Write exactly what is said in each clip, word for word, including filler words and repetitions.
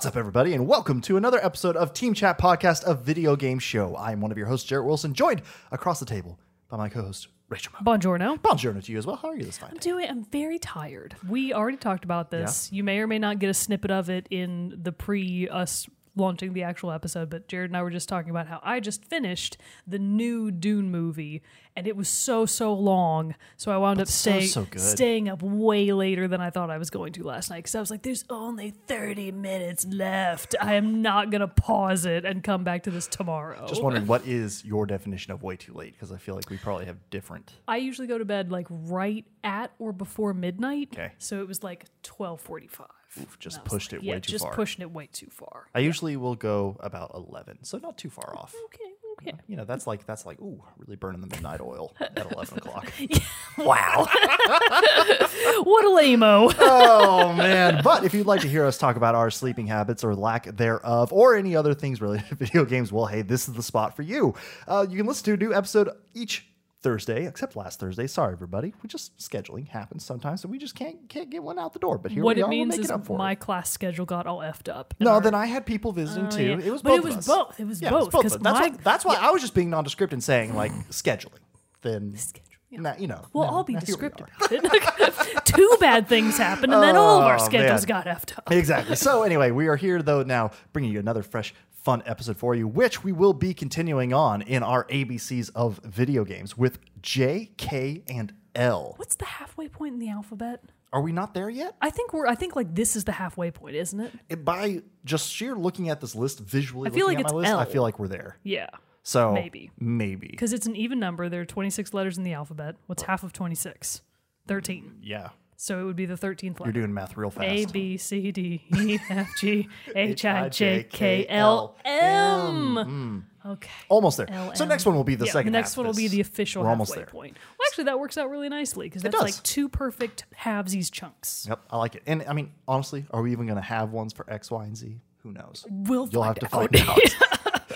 What's up, everybody, and welcome to another episode of Team Chat Podcast, a video game show. I am one of your hosts, Jarrett Wilson, joined across the table by my co-host, Rachel Moe. Buongiorno. Buongiorno to you as well. How are you this Friday? I'm doing I'm very tired. We already talked about this. Yeah. You may or may not get a snippet of it in the pre-us launching the actual episode, but Jared and I were just talking about how I just finished the new Dune movie, and it was so, so long, so I wound but up stay, so, so staying up way later than I thought I was going to last night, because I was like, there's only thirty minutes left. I am not going to pause it and come back to this tomorrow. Just wondering, what is your definition of way too late? Because I feel like we probably have different. I usually go to bed like right at or before midnight, okay. So it was like twelve forty-five. Oof, just pushed like, it yeah, way too just far. Just pushing it way too far. I yeah. usually will go about eleven, so not too far off. Okay, okay. You know, that's like, that's like, ooh, really burning the midnight oil at eleven o'clock. Wow. What a lame-o. Oh, man. But if you'd like to hear us talk about our sleeping habits or lack thereof, or any other things related to video games, well, hey, this is the spot for you. Uh, you can listen to a new episode each Thursday, except last Thursday. Sorry, everybody. We just scheduling happens sometimes, so we just can't can't get one out the door. But here what we are. What it means we'll is it my it. class schedule got all effed up. No, our... then I had people visiting uh, too. Yeah. It was but both. It was of us. both. It was yeah, both. It was both that's, my... why, that's why yeah. I was just being nondescript and saying like scheduling. Then scheduling. Yeah. Nah, you know. Well, nah, I'll be nah, descriptive about it. Two bad things happened, and then oh, all of our schedules man. got effed up. Exactly. So anyway, we are here though now, bringing you another fresh, fun episode for you, which we will be continuing on in our A B Cs of video games with J, K, and L. What's the halfway point in the alphabet? Are we not there yet? I think we're. I think like this is the halfway point, isn't it? it by just sheer looking at this list visually, I feel looking like at it's my list, L. I feel like we're there. Yeah. So maybe, maybe because it's an even number. There are twenty-six letters in the alphabet. What's half of twenty-six? Thirteen. Yeah. So it would be the thirteenth letter. You're doing math real fast. A, B, C, D, E, F, G, H, I, J, K, L, M. Okay. Almost there. L M. So next one will be the yeah, second half. The next half one will be the official We're halfway point. Well, actually, that works out really nicely because that's like two perfect halvesies chunks. Yep, I like it. And I mean, honestly, are we even going to have ones for X, Y, and Z? Who knows? We'll You'll find have out. to find out.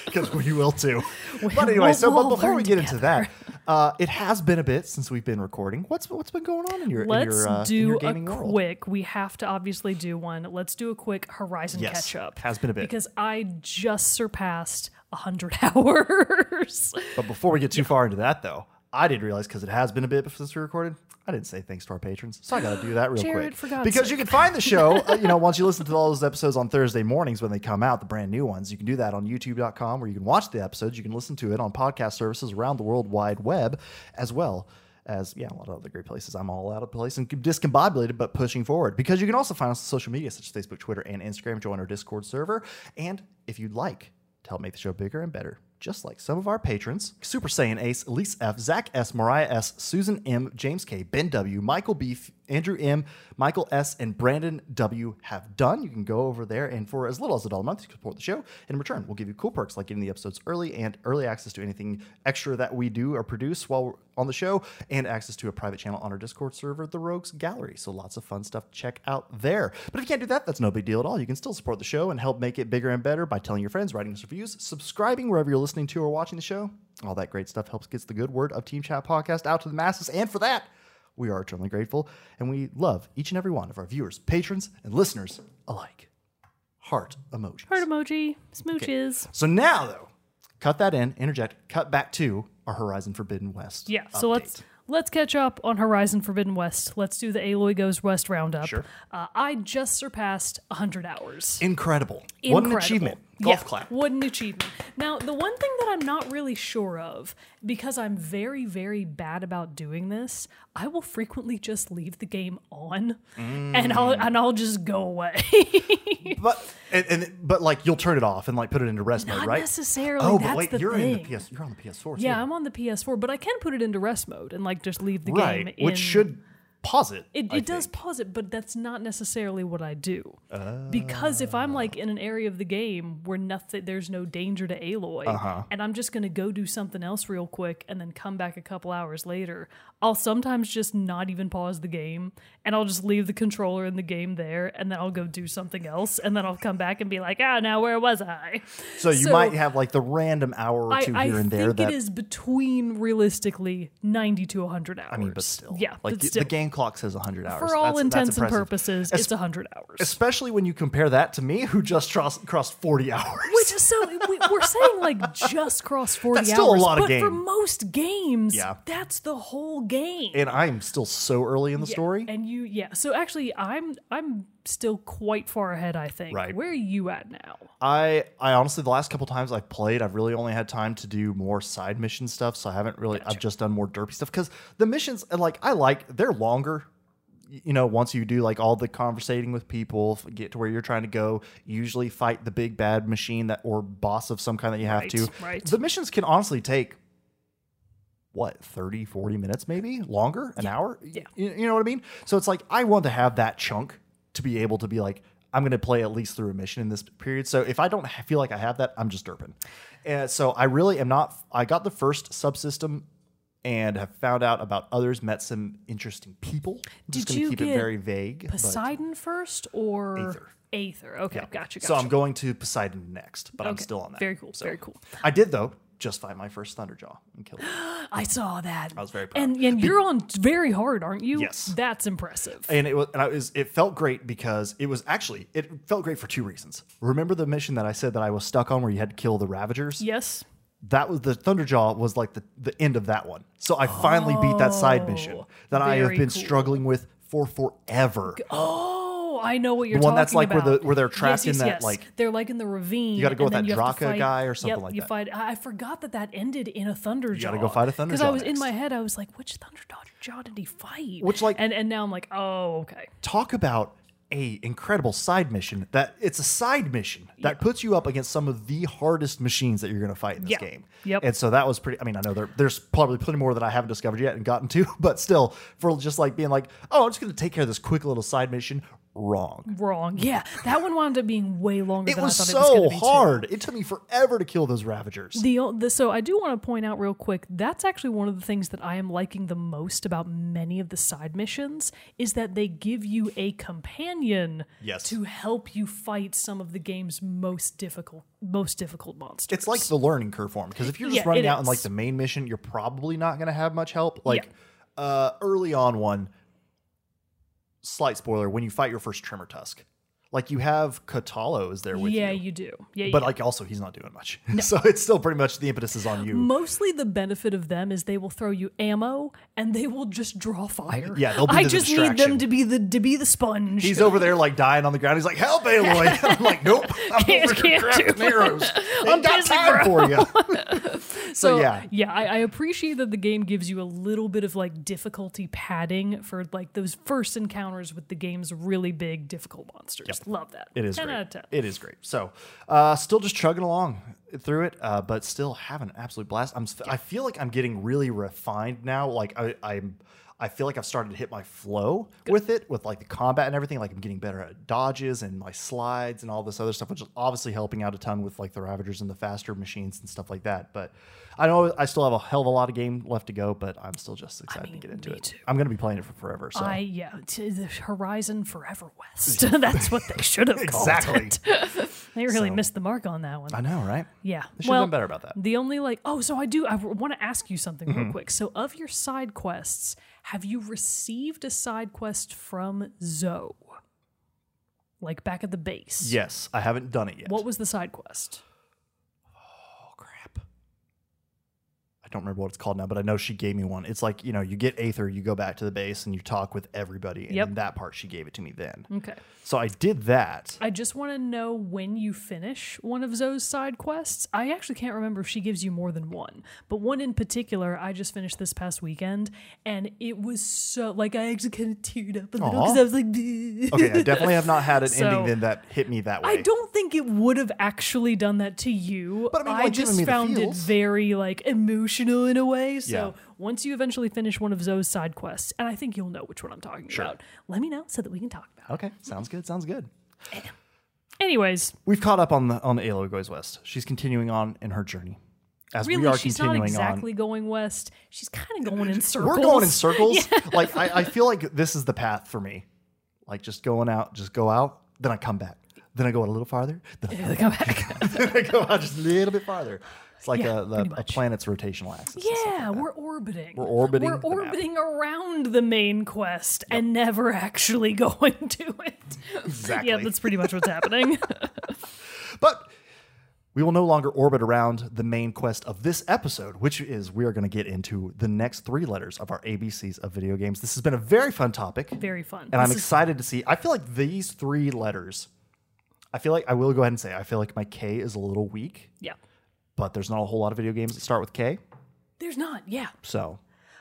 Because we will too. We'll, but anyway, we'll, so we'll but before we get together. into that, Uh, it has been a bit since we've been recording. What's what's been going on in your Let's in your, uh, do in your gaming a world? quick. We have to obviously do one. Let's do a quick Horizon yes, catch up. Has been a bit because I just surpassed a hundred hours. But before we get too yeah. far into that, though, I didn't realize because it has been a bit since we recorded. I didn't say thanks to our patrons, so I got to do that real Jared, quick. Because sake. you can find the show, uh, you know, once you listen to all those episodes on Thursday mornings when they come out, the brand new ones. You can do that on YouTube dot com, where you can watch the episodes. You can listen to it on podcast services around the world wide web, as well as yeah, a lot of other great places. I'm all out of place and discombobulated, but pushing forward. Because you can also find us on social media such as Facebook, Twitter, and Instagram. Join our Discord server, and if you'd like to help make the show bigger and better, just like some of our patrons, Super Saiyan Ace, Elise F, Zach S, Mariah S, Susan M, James K, Ben W, Michael B, Andrew M, Michael S, and Brandon W have done. You can go over there, and for as little as a dollar a month, you can support the show. In return, we'll give you cool perks like getting the episodes early and early access to anything extra that we do or produce while we're on the show, and access to a private channel on our Discord server, the Rogues Gallery. So lots of fun stuff to check out there. But if you can't do that, that's no big deal at all. You can still support the show and help make it bigger and better by telling your friends, writing us reviews, subscribing wherever you're listening listening to or watching the show. All that great stuff helps gets the good word of Team Chat Podcast out to the masses, and for that we are eternally grateful, and we love each and every one of our viewers, patrons, and listeners alike. Heart emojis. Heart emoji. Smooches. Okay. So now though, cut that in, interject, cut back to our Horizon Forbidden West. Yeah. Update. So let's Let's catch up on Horizon Forbidden West. Let's do the Aloy Goes West roundup. Sure. Uh, I just surpassed one hundred hours. Incredible. Incredible. What an achievement. Golf yeah, clap. What an achievement. Now, the one thing that I'm not really sure of, because I'm very, very bad about doing this, I will frequently just leave the game on, mm. and I'll and I'll just go away. But and, and but like you'll turn it off and like put it into rest not mode, right? Not necessarily. Oh, that's but wait, the you're thing. in the PS. You're on the P S four. Yeah, too. I'm on the P S four, but I can put it into rest mode and like just leave the right, game. Which in, should pause it. It, it does pause it, but that's not necessarily what I do. Uh, because if I'm like in an area of the game where nothing, there's no danger to Aloy, uh-huh. and I'm just going to go do something else real quick and then come back a couple hours later, I'll sometimes just not even pause the game, and I'll just leave the controller in the game there, and then I'll go do something else, and then I'll come back and be like, ah, oh, now where was I? So, so you might have like the random hour or two I, here I and there. I think that it is between realistically ninety to one hundred hours. I mean, but still. Yeah, like but still. The game clock says one hundred hours. For all that's, intents that's and purposes, it's one hundred hours. Especially when you compare that to me, who just crossed, crossed forty hours. Which is so, we're saying like just crossed forty that's hours. That's still a lot of games. But game. for most games, yeah. that's the whole game. And I'm still so early in the yeah. story. And you, yeah. So actually, I'm I'm still quite far ahead, I think. Right. Where are you at now? I, I honestly, the last couple times I've played, I've really only had time to do more side mission stuff. So I haven't really, gotcha. I've just done more derpy stuff. Because the missions, like, I like, they're longer. You know, once you do like all the conversating with people, get to where you're trying to go, usually fight the big bad machine that or boss of some kind that you have right, to. Right. The missions can honestly take, what, thirty, forty minutes maybe? Longer? An yeah. hour? Yeah. You, you know what I mean? So it's like, I want to have that chunk to be able to be like, I'm going to play at least through a mission in this period. So if I don't feel like I have that, I'm just derping. And so I really am not, I got the first subsystem and have found out about others, met some interesting people. I'm Did just going to keep it very vague. Poseidon first or? Aether. Aether. Okay, yeah. gotcha, gotcha. So I'm going to Poseidon next, but okay. I'm still on that. Very cool, so very cool. I did, though, just find my first Thunderjaw and kill it. I saw that. I was very proud. And, and you're on very hard, aren't you? Yes. That's impressive. And it was, and I was, it felt great because it was actually, it felt great for two reasons. Remember the mission that I said that I was stuck on where you had to kill the Ravagers? Yes. That was the Thunderjaw was like the, the end of that one. So I finally oh, beat that side mission that I have been cool. struggling with for forever. Oh, I know what you're talking about. The one that's like about. where the where they're trapped yes, yes, in that yes. like they're like in the ravine. You got to go with that Draka guy or something yep, like you that. Fight, I forgot that that ended in a Thunderjaw. You got to go fight a Thunderjaw. Because I was next. in my head, I was like, which Thunderjaw did he fight? Which like and and now I'm like, oh okay. Talk about a incredible side mission that it's a side mission that yeah. puts you up against some of the hardest machines that you're going to fight in this yeah. game. Yep. And so that was pretty, I mean, I know there, there's probably plenty more that I haven't discovered yet and gotten to, but still for just like being like, oh, I'm just going to take care of this quick little side mission. Wrong. Wrong. Yeah. That one wound up being way longer it than I thought so it was going to be. It was so hard. It took me forever to kill those Ravagers. The, the So I do want to point out real quick, that's actually one of the things that I am liking the most about many of the side missions is that they give you a companion yes. to help you fight some of the game's most difficult most difficult monsters. It's like the learning curve form because if you're just yeah, running out is. in like the main mission, you're probably not going to have much help. Like yeah. uh, early on one, slight spoiler, when you fight your first Tremor Tusk. Like you have Catalo is there with yeah, you. Yeah, you do. Yeah, but yeah. like also he's not doing much. No. So it's still pretty much the impetus is on you. Mostly the benefit of them is they will throw you ammo and they will just draw fire. Yeah, they'll be I the just need them to be the to be the sponge. He's over there like dying on the ground. He's like, help Aloy. I'm like, nope. I'm can't, over here crafting arrows. I'm got time for you. so, so yeah. Yeah, I, I appreciate that the game gives you a little bit of like difficulty padding for like those first encounters with the game's really big difficult monsters. Yep. Love that. It is great. It is great. So, uh, still just chugging along through it, uh, but still having an absolute blast. I'm, yeah. I feel like I'm getting really refined now. Like I, I'm, I feel like I've started to hit my flow Good. with it, with like the combat and everything. Like I'm getting better at dodges and my slides and all this other stuff, which is obviously helping out a ton with like the Ravagers and the faster machines and stuff like that. But I know I still have a hell of a lot of game left to go, but I'm still just excited I mean, to get into it. Too. I'm going to be playing it for forever. So I, yeah, to the Horizon Forever West. That's what they should have called it. Exactly. They really so, missed the mark on that one. I know, right? Yeah. They should well, have done better about that. The only like, oh, so I do, I want to ask you something mm-hmm. real quick. So of your side quests, have you received a side quest from Zoe? Like back at the base? Yes, I haven't done it yet. What was the side quest? Oh, crap. I don't remember what it's called now, but I know she gave me one. It's like, you know, you get Aether, you go back to the base, and you talk with everybody. And yep. in that part, she gave it to me then. Okay. So I did that. I just want to know when you finish one of Zoe's side quests. I actually can't remember if she gives you more than one, but one in particular I just finished this past weekend, and it was so, like, I actually kind of teared up a little because I was like, bleh. Okay, I definitely have not had an so, ending then that hit me that way. I don't think it would have actually done that to you. But I, mean, I just me found it very, like, emotional in a way, so... Yeah. Once you eventually finish one of Zoe's side quests, and I think you'll know which one I'm talking sure. about, let me know so that we can talk about it. Okay, sounds good, sounds good. Anyways. We've caught up on the on Aloy Goes West. She's continuing on in her journey. As really, we are she's continuing not exactly on. going west. She's kind of going in circles. We're going in circles. yeah. Like I, I feel like this is the path for me. Like just going out, just go out, then I come back. Then I go out a little farther. Then I come back. Then I go out just a little bit farther. It's like yeah, a, the, a planet's rotational axis. Yeah, like we're orbiting. We're orbiting. We're orbiting around the main quest yep. and never actually going to it. Exactly. Yeah, that's pretty much what's happening. But we will no longer orbit around the main quest of this episode, which is we are going to get into the next three letters of our A B Cs of video games. This has been a very fun topic. Very fun. And this I'm excited fun. to see. I feel like these three letters, I feel like I will go ahead and say, I feel like my K is a little weak. Yeah. But there's not a whole lot of video games that start with K. There's not. Yeah. So,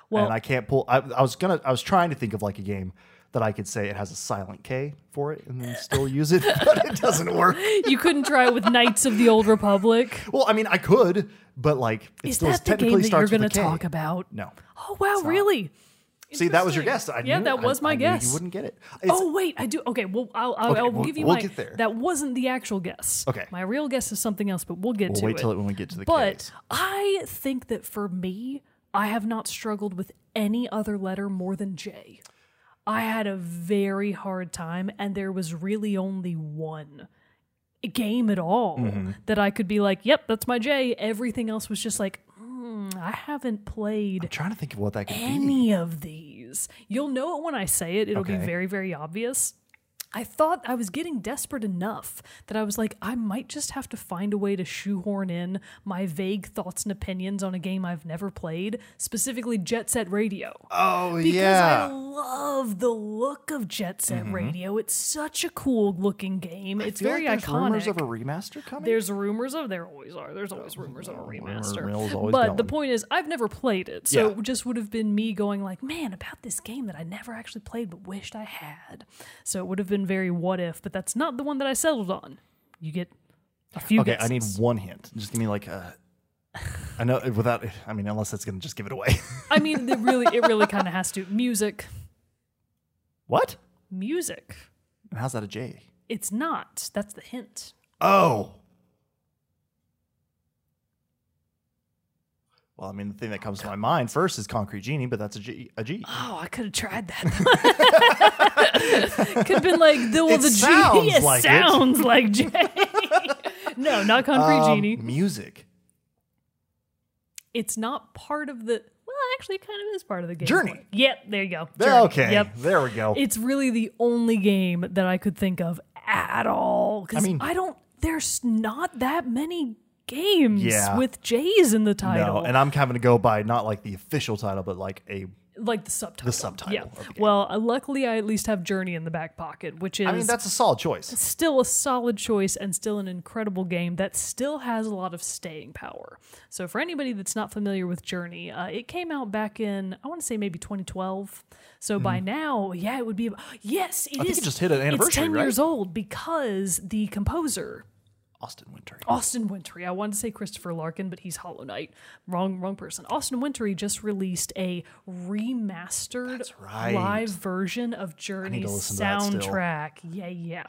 well, and I can't pull, I, I was going to, I was trying to think of like a game that I could say it has a silent K for it and then still use it, but it doesn't work. You couldn't try it with Knights of the Old Republic? Well, I mean, I could, but like, it Is still that the technically game that you're going to talk about? No. Oh, wow, really? See, that was your guess. I yeah, knew, that was I, my I guess. You wouldn't get it. It's, oh, wait, I do. Okay, well, I'll, I'll, okay, I'll we'll, give you we'll my... We'll get there. That wasn't the actual guess. Okay. My real guess is something else, but we'll get we'll to it. We'll wait till it when we get to the But K's. I think that for me, I have not struggled with any other letter more than J. I had a very hard time, and there was really only one game at all mm-hmm. that I could be like, yep, that's my J. Everything else was just like, mm, I haven't played I'm trying to think of what that could any be. Any of these. You'll know it when I say it. It'll okay. be very, very obvious. I thought I was getting desperate enough that I was like, I might just have to find a way to shoehorn in my vague thoughts and opinions on a game I've never played, specifically Jet Set Radio. Oh, because yeah. Because I love the look of Jet Set mm-hmm. Radio. It's such a cool looking game. I it's feel very like there's iconic. There's rumors of a remaster coming? There's rumors of, there always are. There's always rumors oh, of a remaster. Rumor but going. The point is, I've never played it. So yeah. it just would have been me going like, man, about this game that I never actually played but wished I had. So it would have been very what if, but that's not the one that I settled on. You get a few okay guesses. I need one hint. Just give me like a I know without I mean unless that's gonna just give it away. I mean it really it really kind of has to. Music. What? Music. How's that a J? It's not. That's the hint. Oh. Well, I mean, the thing that comes to my mind first is Concrete Genie, but that's a G. A G. Oh, I could have tried that. Could have been like, the, well, the sounds G like sounds it. Like J. No, not Concrete um, Genie. Music. It's not part of the... Well, actually, it kind of is part of the game. Journey. Play. Yep, there you go. Journey. Okay, yep. There we go. It's really the only game that I could think of at all. Because I, mean, I don't... There's not that many... games yeah. with J's in the title. No, and I'm having to go by not like the official title, but like a... Like the subtitle. The subtitle. Yeah. Okay. Well, uh, luckily I at least have Journey in the back pocket, which is... I mean, that's a solid choice. Still a solid choice and still an incredible game that still has a lot of staying power. So for anybody that's not familiar with Journey, uh, it came out back in, I want to say maybe twenty twelve. So mm. by now, yeah, it would be... Yes, it I is. I think it just hit an anniversary, It's ten right? years old because the composer... Austin Wintory. Austin Wintory. I wanted to say Christopher Larkin, but he's Hollow Knight. Wrong, wrong person. Austin Wintory just released a remastered right. live version of Journey's soundtrack. Yeah, yeah.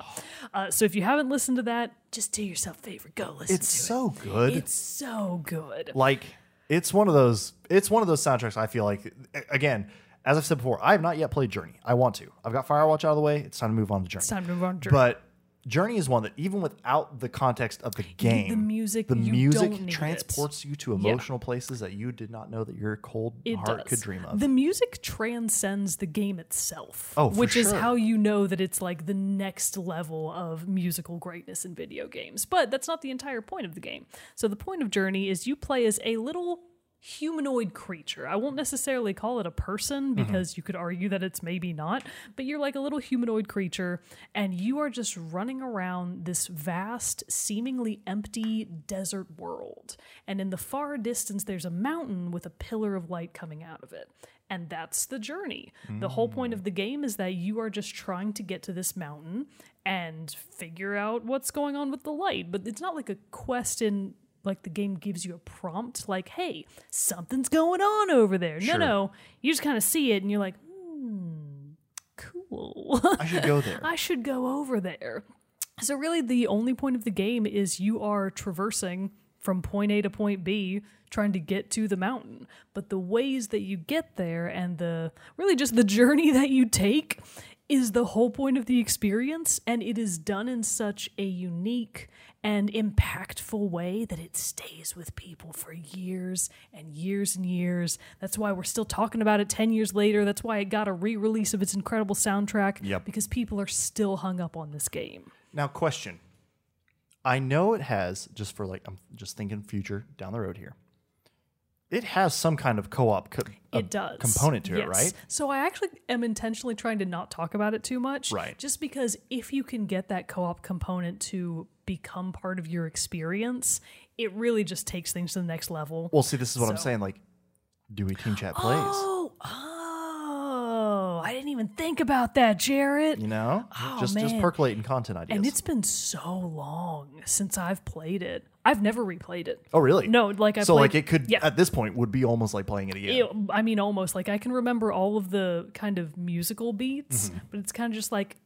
Uh, so if you haven't listened to that, just do yourself a favor. Go listen it's to so it. It's so good. It's so good. Like, it's one of those, it's one of those soundtracks I feel like, again... As I've said before, I have not yet played Journey. I want to. I've got Firewatch out of the way. It's time to move on to Journey. It's time to move on to Journey. But Journey is one that even without the context of the game, the music, the music transports you to emotional yeah. places that you did not know that your cold it heart does. Could dream of. The music transcends the game itself, oh, for which sure. is how you know that it's like the next level of musical greatness in video games. But that's not the entire point of the game. So the point of Journey is you play as a little humanoid creature. I won't necessarily call it a person because mm-hmm. you could argue that it's maybe not, but you're like a little humanoid creature and you are just running around this vast, seemingly empty desert world. And in the far distance, there's a mountain with a pillar of light coming out of it. And that's the journey. Mm. The whole point of the game is that you are just trying to get to this mountain and figure out what's going on with the light. But it's not like a quest in... Like the game gives you a prompt like, hey, something's going on over there. Sure. No, no. You just kind of see it and you're like, hmm, cool. I should go there. I should go over there. So really the only point of the game is you are traversing from point A to point B, trying to get to the mountain. But the ways that you get there and the really just the journey that you take is the whole point of the experience, and it is done in such a unique and impactful way that it stays with people for years and years and years. That's why we're still talking about it ten years later. That's why it got a re-release of its incredible soundtrack, yep. because people are still hung up on this game. Now, question. I know it has, just for like, I'm just thinking future down the road here. It has some kind of co-op co- it does. component to yes. it, right? So I actually am intentionally trying to not talk about it too much. Right. Just because if you can get that co-op component to become part of your experience, it really just takes things to the next level. Well, see, this is what so. I'm saying. Like, do we team chat plays? Oh, oh, I didn't even think about that, Jarrett. You know? Oh, just, just percolating content ideas. And it's been so long since I've played it. I've never replayed it. Oh, really? No, like I So, played, like, it could, yeah. at this point, would be almost like playing it again. It, I mean, almost. Like, I can remember all of the kind of musical beats, mm-hmm. but it's kind of just like,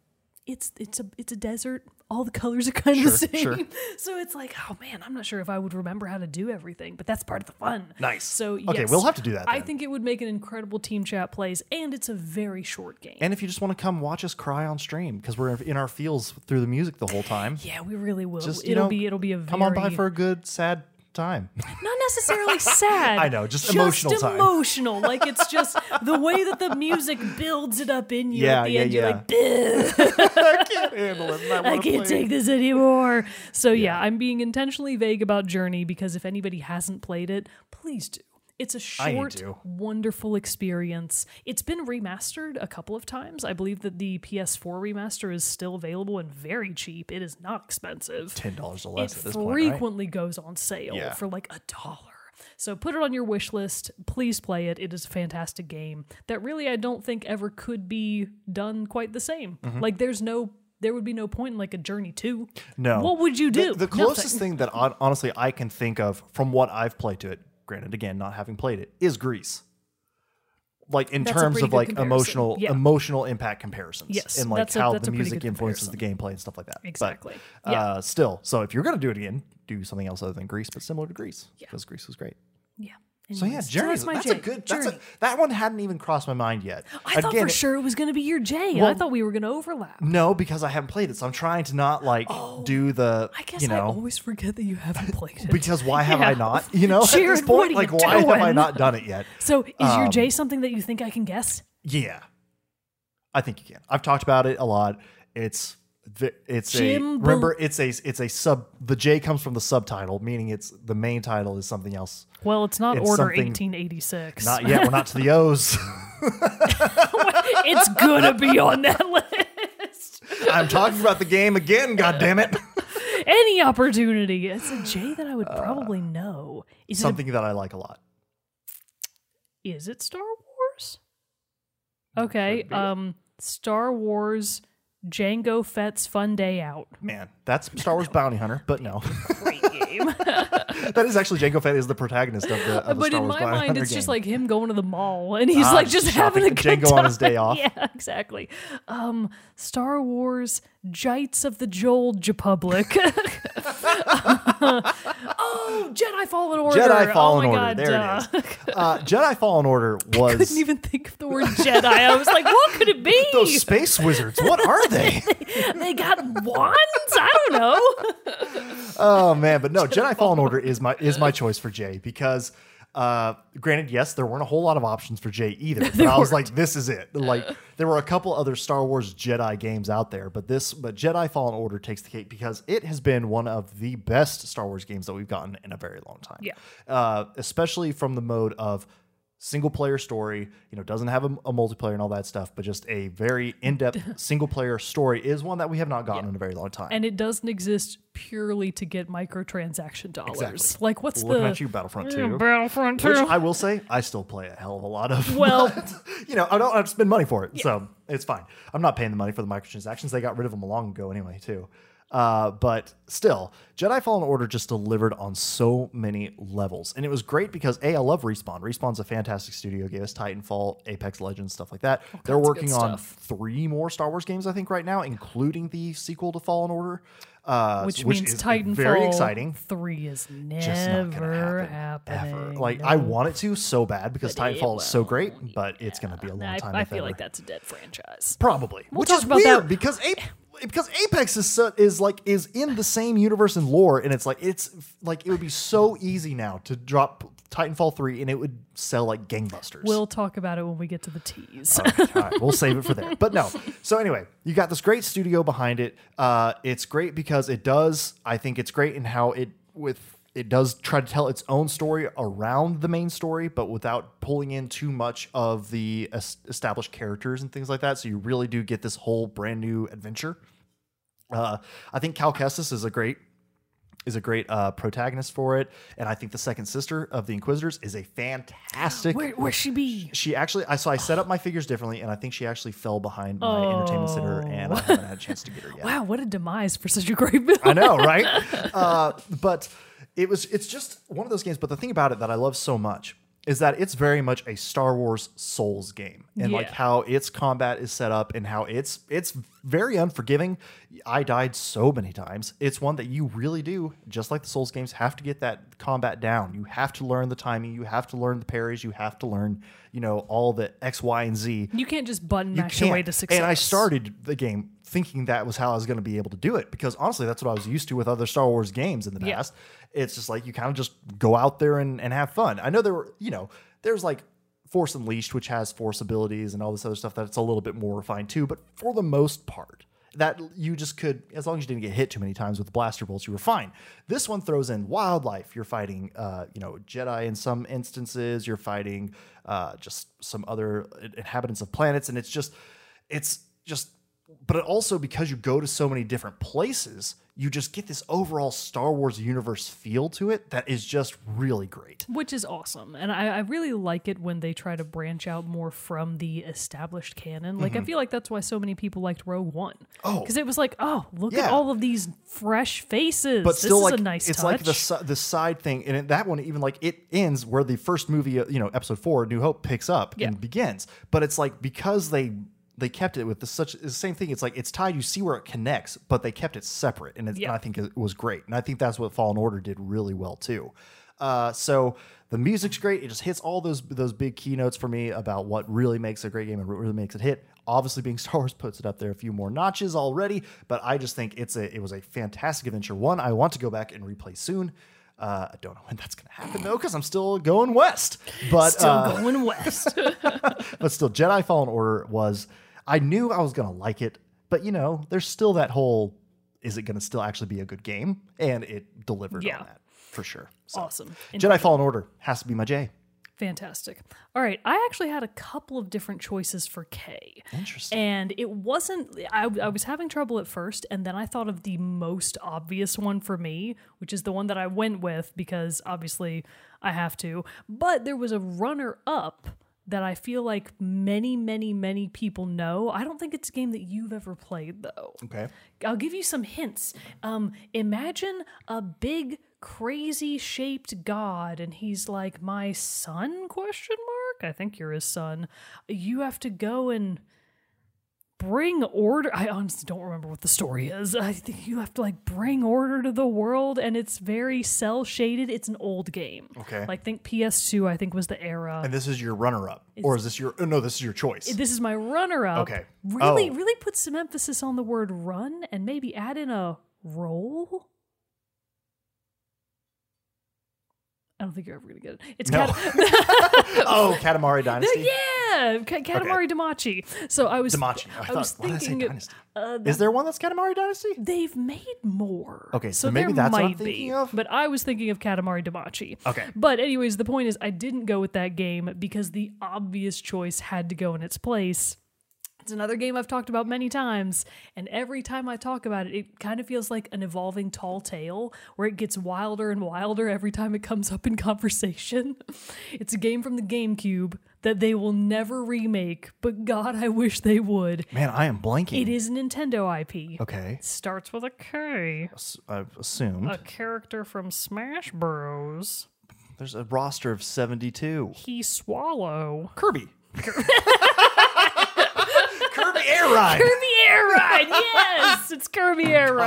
it's it's a it's a desert. All the colors are kind sure, of the same. Sure. So it's like, oh, man, I'm not sure if I would remember how to do everything, but that's part of the fun. Nice. So, yes, okay, we'll have to do that then. I think it would make an incredible team chat plays, and it's a very short game. And if you just want to come watch us cry on stream, because we're in our feels through the music the whole time. Yeah, we really will. Just, it'll, know, be, it'll be a very... Come on by for a good, sad... time. Not necessarily sad. I know, just, just emotional time. Just emotional. Like, it's just the way that the music builds it up in you yeah, at the yeah, end. You're yeah. like, I can't handle it. I, I can't take it. this anymore. So yeah. yeah, I'm being intentionally vague about Journey because if anybody hasn't played it, please do. It's a short, wonderful experience. It's been remastered a couple of times. I believe that the P S four remaster is still available and very cheap. It is not expensive. ten dollars or less at this point, right? It frequently goes on sale yeah. for like a dollar. So put it on your wish list. Please play it. It is a fantastic game that really I don't think ever could be done quite the same. Mm-hmm. Like there's no... There would be no point in like a Journey two. No. What would you do? The, the closest Nothing. thing that I, honestly I can think of from what I've played to it, granted, again, not having played it, is Grease. Like in that's terms of like comparison. emotional yeah. emotional impact comparisons. Yes. And like how a, the music influences comparison. the gameplay and stuff like that. Exactly. But, yeah. uh, still, so if you're going to do it again, do something else other than Grease, but similar to Grease. Yeah. Because Grease was great. Yeah. Anyways, so yeah, Journey. So that's, that's a good. That's a, that one hadn't even crossed my mind yet. I Again, thought for it, sure it was going to be your J. Well, I thought we were going to overlap. No, because I haven't played it, so I'm trying to not like oh, do the. I guess you know, I always forget that you haven't played it. Because why have yeah. I not? You know, Jared, at this point, like doing? why have I not done it yet? So is um, your J something that you think I can guess? Yeah, I think you can. I've talked about it a lot. It's it's Jim a Bel- remember it's a it's a sub. The J comes from the subtitle, meaning it's the main title is something else. Well, it's not it's Order eighteen eighty-six. Not yet. We're not to the O's. It's going to be on that list. I'm talking about the game again, goddammit. Any opportunity. It's a J that I would probably uh, know. Is something it a, that I like a lot. Is it Star Wars? Okay. Um, Star Wars Jango Fett's Fun Day Out. Man, that's Star Wars Bounty Hunter, but no. Great game. That is actually Jango Fett is the protagonist of the, of the Star Wars Bounty Hunter game. But in my mind, it's just like him going to the mall, and he's ah, like just having a good Jango time. on his day off. Yeah, exactly. Um, Star Wars Jites of the Jold Republic. uh, oh, Jedi Fallen Order. Jedi Fallen oh my Order. God, there uh, it is. Uh, Jedi Fallen Order was... I couldn't even think of the word Jedi. I was like, what could it be? Those space wizards. What are they? They got wands? I don't know. Oh, man. But no, Jedi, Jedi Fallen Order is my is my choice for J because... Uh, granted, yes, there weren't a whole lot of options for J either. But I was weren't. like, this is it. Like, there were a couple other Star Wars Jedi games out there, but this, but Jedi Fallen Order takes the cake because it has been one of the best Star Wars games that we've gotten in a very long time. Yeah. Uh, especially from the mode of single player story, you know, doesn't have a, a multiplayer and all that stuff, but just a very in-depth single player story is one that we have not gotten yeah. in a very long time. And it doesn't exist purely to get microtransaction dollars. Exactly. Like what's Looking the... Looking at you, Battlefront yeah, two. Battlefront two. Which I will say, I still play a hell of a lot of. Well. You know, I don't have to spend money for it, yeah. so it's fine. I'm not paying the money for the microtransactions. They got rid of them long ago anyway, too. Uh, but still, Jedi Fallen Order just delivered on so many levels. And it was great because, A, I love Respawn. Respawn's a fantastic studio. Gave us Titanfall, Apex Legends, stuff like that. Oh, they're working on three more Star Wars games, I think, right now, including the sequel to Fallen Order. Uh, which, which means Titanfall very exciting. three is never just not gonna happen, happening. Ever. Like, no. I want it to so bad because but Titanfall is so great, yeah. but it's going to be a long I, time. I feel ever. like that's a dead franchise. Probably. We'll which talk is about weird that. because... Ape- Because Apex is so, is like is in the same universe and lore, and it's like it's like it would be so easy now to drop Titanfall three, and it would sell like gangbusters. We'll talk about it when we get to the tease. All right, all right. We'll save it for there. But no. So anyway, you got this great studio behind it. Uh, it's great because it does. I think it's great in how it with it does try to tell its own story around the main story, but without pulling in too much of the established characters and things like that. So you really do get this whole brand new adventure. Uh, I think Cal Kestis is a great is a great uh, protagonist for it, and I think the second sister of the Inquisitors is a fantastic. Where where she be? She actually, I so I set up my figures differently, and I think she actually fell behind my oh. entertainment center, and I haven't had a chance to get her yet. Wow, what a demise for such a great build! I know, right? Uh, but it was it's just one of those games. But the thing about it that I love so much is that it's very much a Star Wars Souls game, and yeah. like how its combat is set up and how it's it's very unforgiving. I died so many times. It's one that you really do, just like the Souls games, have to get that combat down. You have to learn the timing. You have to learn the parries. You have to learn, you know, all the X, Y, and Z. You can't just button you mash can't. your way to success. And I started the game thinking that was how I was going to be able to do it, because honestly, that's what I was used to with other Star Wars games in the yeah. past. It's just like you kind of just go out there and, and have fun. I know there were, you know, there's like Force Unleashed, which has force abilities and all this other stuff that it's a little bit more refined too. But for the most part, that you just could, as long as you didn't get hit too many times with the blaster bolts, you were fine. This one throws in wildlife. You're fighting, uh, you know, Jedi in some instances. You're fighting uh, just some other inhabitants of planets. And it's just, it's just, but it also, because you go to so many different places, you just get this overall Star Wars universe feel to it that is just really great. Which is awesome. And I, I really like it when they try to branch out more from the established canon. Like, mm-hmm. I feel like that's why so many people liked Rogue One. Oh. Because it was like, oh, look yeah. at all of these fresh faces. But still, this like, is a nice it's touch. like the, the side thing. And it, that one, even like, it ends where the first movie, you know, episode four, New Hope, picks up yeah. and begins. But it's like, because they... They kept it with the such the same thing. It's like it's tied. You see where it connects, but they kept it separate, and, it, yeah. and I think it was great. And I think that's what Fallen Order did really well too. Uh, so the music's great. It just hits all those those big keynotes for me about what really makes a great game and what really makes it hit. Obviously, being Star Wars puts it up there a few more notches already, but I just think it's a it was a fantastic adventure. One I want to go back and replay soon. Uh, I don't know when that's going to happen, though, because I'm still going west. But still uh, going west. But still, Jedi Fallen Order was. I knew I was going to like it, but, you know, there's still that whole, is it going to still actually be a good game? And it delivered yeah. on that, for sure. So, awesome. Indeed. Jedi Fallen Order has to be my J. Fantastic. All right. I actually had a couple of different choices for K. Interesting. And it wasn't, I, I was having trouble at first, and then I thought of the most obvious one for me, which is the one that I went with because obviously I have to. But there was a runner-up that I feel like many, many, many people know. I don't think it's a game that you've ever played, though. Okay. I'll give you some hints. Um, imagine a big, crazy shaped god, and he's like, my son, question mark? I think you're his son. You have to go and bring order. I honestly don't remember what the story is. I think you have to like bring order to the world, and it's very cell shaded. It's an old game. Okay. Like, think P S two, I think, was the era. And this is your runner up, or is this your, oh, no, this is your choice. This is my runner up. Okay. Really, oh. really put some emphasis on the word run, and maybe add in a roll. I don't think you're ever going to get it. It's no. Kat- oh, Katamari Damacy? Yeah, K- Katamari okay. Damacy. So I was Damacy. I, I thought, was thinking. Did I say uh, is there one that's Katamari Damacy? They've made more. Okay, so, so maybe that's what I'm thinking be, of. But I was thinking of Katamari Damacy. Okay. But anyways, the point is I didn't go with that game because the obvious choice had to go in its place. It's another game I've talked about many times, and every time I talk about it, it kind of feels like an evolving tall tale where it gets wilder and wilder every time it comes up in conversation. It's a game from the GameCube that they will never remake, but God, I wish they would. Man, I am blanking. It is Nintendo I P. Okay. It starts with a K. I've assumed. A character from Smash Bros. There's a roster of seventy-two. He swallow. Kirby. Kirby Air Ride. Kirby Air Ride. Yes, it's Kirby oh, Air God.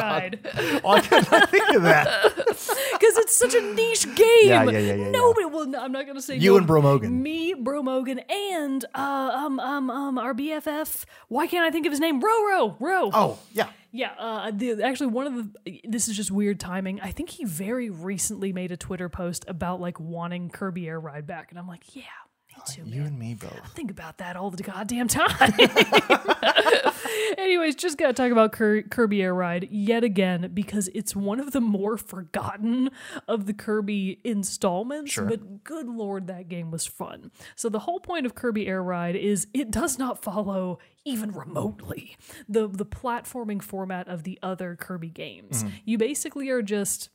Ride. Oh, I could not think of that because it's such a niche game. Yeah, yeah, yeah, yeah, Nobody. Yeah. Well, no, I'm not going to say you no, and Bromogan. Me, Bromogan, and uh, um, um, um, our B F F. Why can't I think of his name? Ro, Ro, Ro. Oh, yeah. Yeah, uh, the, actually, one of the this is just weird timing. I think he very recently made a Twitter post about like wanting Kirby Air Ride back, and I'm like, yeah. Too, you man. And me both. I think about that all the goddamn time. Anyways, just got to talk about Cur- Kirby Air Ride yet again because it's one of the more forgotten of the Kirby installments. Sure. But good lord, that game was fun. So the whole point of Kirby Air Ride is it does not follow even remotely the, the platforming format of the other Kirby games. Mm-hmm. You basically are just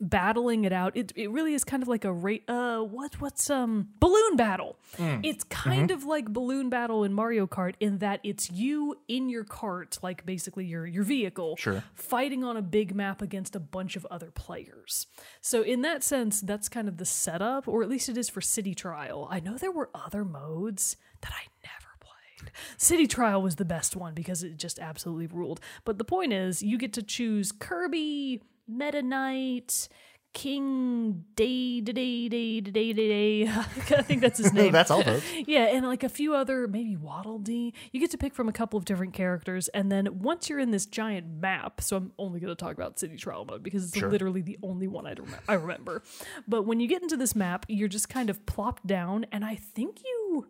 battling it out. It it really is kind of like a ra- uh what what's um balloon battle. Mm. It's kind mm-hmm. of like balloon battle in Mario Kart in that it's you in your cart, like basically your your vehicle, sure. fighting on a big map against a bunch of other players. So in that sense, that's kind of the setup, or at least it is for City Trial. I know there were other modes that I never City Trial was the best one because it just absolutely ruled. But the point is, you get to choose Kirby, Meta Knight, King Day Day Day Day Day Day. I think that's his name. That's all those. Yeah, and like a few other, maybe Waddle Dee. You get to pick from a couple of different characters, and then once you're in this giant map, so I'm only going to talk about City Trial mode because it's sure. literally the only one I rem- I remember. But when you get into this map, you're just kind of plopped down, and I think you...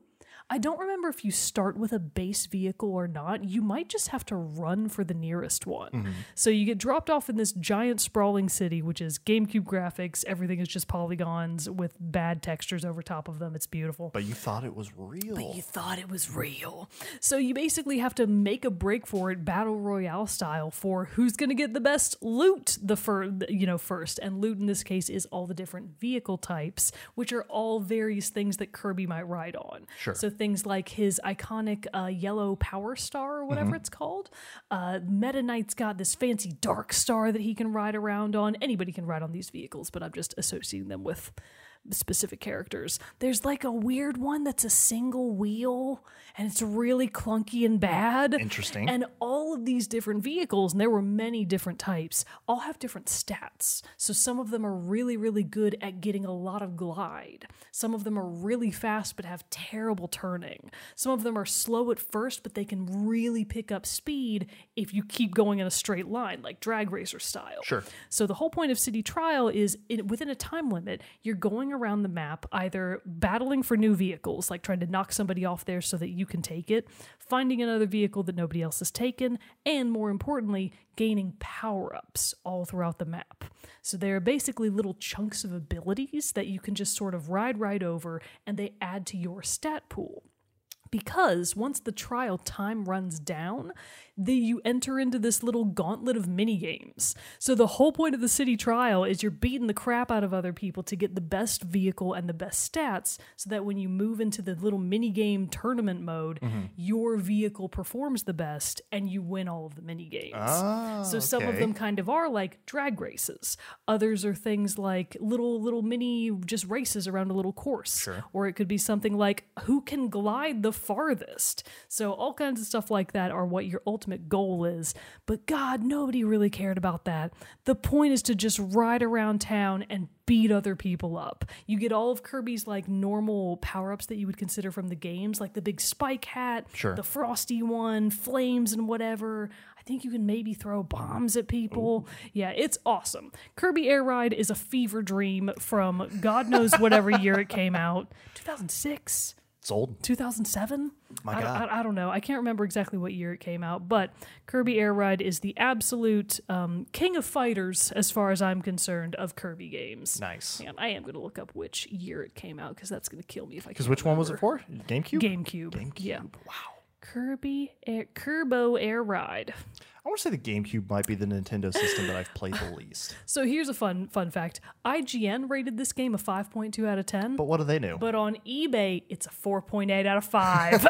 I don't remember if you start with a base vehicle or not. You might just have to run for the nearest one. Mm-hmm. So you get dropped off in this giant sprawling city, which is GameCube graphics. Everything is just polygons with bad textures over top of them. It's beautiful. But you thought it was real. But you thought it was real. So you basically have to make a break for it, battle royale style, for who's going to get the best loot the fir- you know, first. And loot in this case is all the different vehicle types, which are all various things that Kirby might ride on. Sure. So things like his iconic uh, yellow power star or whatever mm-hmm. it's called. Uh, Meta Knight's got this fancy dark star that he can ride around on. Anybody can ride on these vehicles, but I'm just associating them with specific characters. There's like a weird one that's a single wheel, and it's really clunky and bad. Interesting. And all of these different vehicles, and there were many different types, all have different stats. So some of them are really, really good at getting a lot of glide. Some of them are really fast but have terrible turning. Some of them are slow at first, but they can really pick up speed if you keep going in a straight line, like drag racer style. Sure. So the whole point of City Trial is in, within a time limit, you're going around the map, either battling for new vehicles, like trying to knock somebody off there so that you can take it, finding another vehicle that nobody else has taken, and more importantly, gaining power-ups all throughout the map. So there are basically little chunks of abilities that you can just sort of ride right over, and they add to your stat pool. Because once the trial time runs down, the, you enter into this little gauntlet of mini-games. So the whole point of the City Trial is you're beating the crap out of other people to get the best vehicle and the best stats so that when you move into the little mini-game tournament mode, mm-hmm. your vehicle performs the best and you win all of the mini-games. Oh, so some okay. of them kind of are like drag races. Others are things like little, little mini just races around a little course. Sure. Or it could be something like who can glide the farthest. So all kinds of stuff like that are what your ultimate goal is. But God, nobody really cared about that. The point is to just ride around town and beat other people up. You get all of Kirby's like normal power-ups that you would consider from the games, like the big spike hat, sure. the frosty one, flames and whatever. I think you can maybe throw bombs at people. Ooh. Yeah, it's awesome. Kirby Air Ride is a fever dream from God knows whatever year it came out. two thousand six? Old two thousand seven. My God, I, I, I don't know. I can't remember exactly what year it came out, but Kirby Air Ride is the absolute um, king of fighters, as far as I'm concerned, of Kirby games. Nice. And I am going to look up which year it came out because that's going to kill me if I. Because which remember. One was it for? GameCube. GameCube. GameCube. Yeah. Wow. Kirby Air, Kirbo Air Ride. I I want to say the GameCube might be the Nintendo system that I've played the least. So here's a fun fun fact. I G N rated this game a five point two out of ten. But what do they know? But on eBay, it's a four point eight out of five.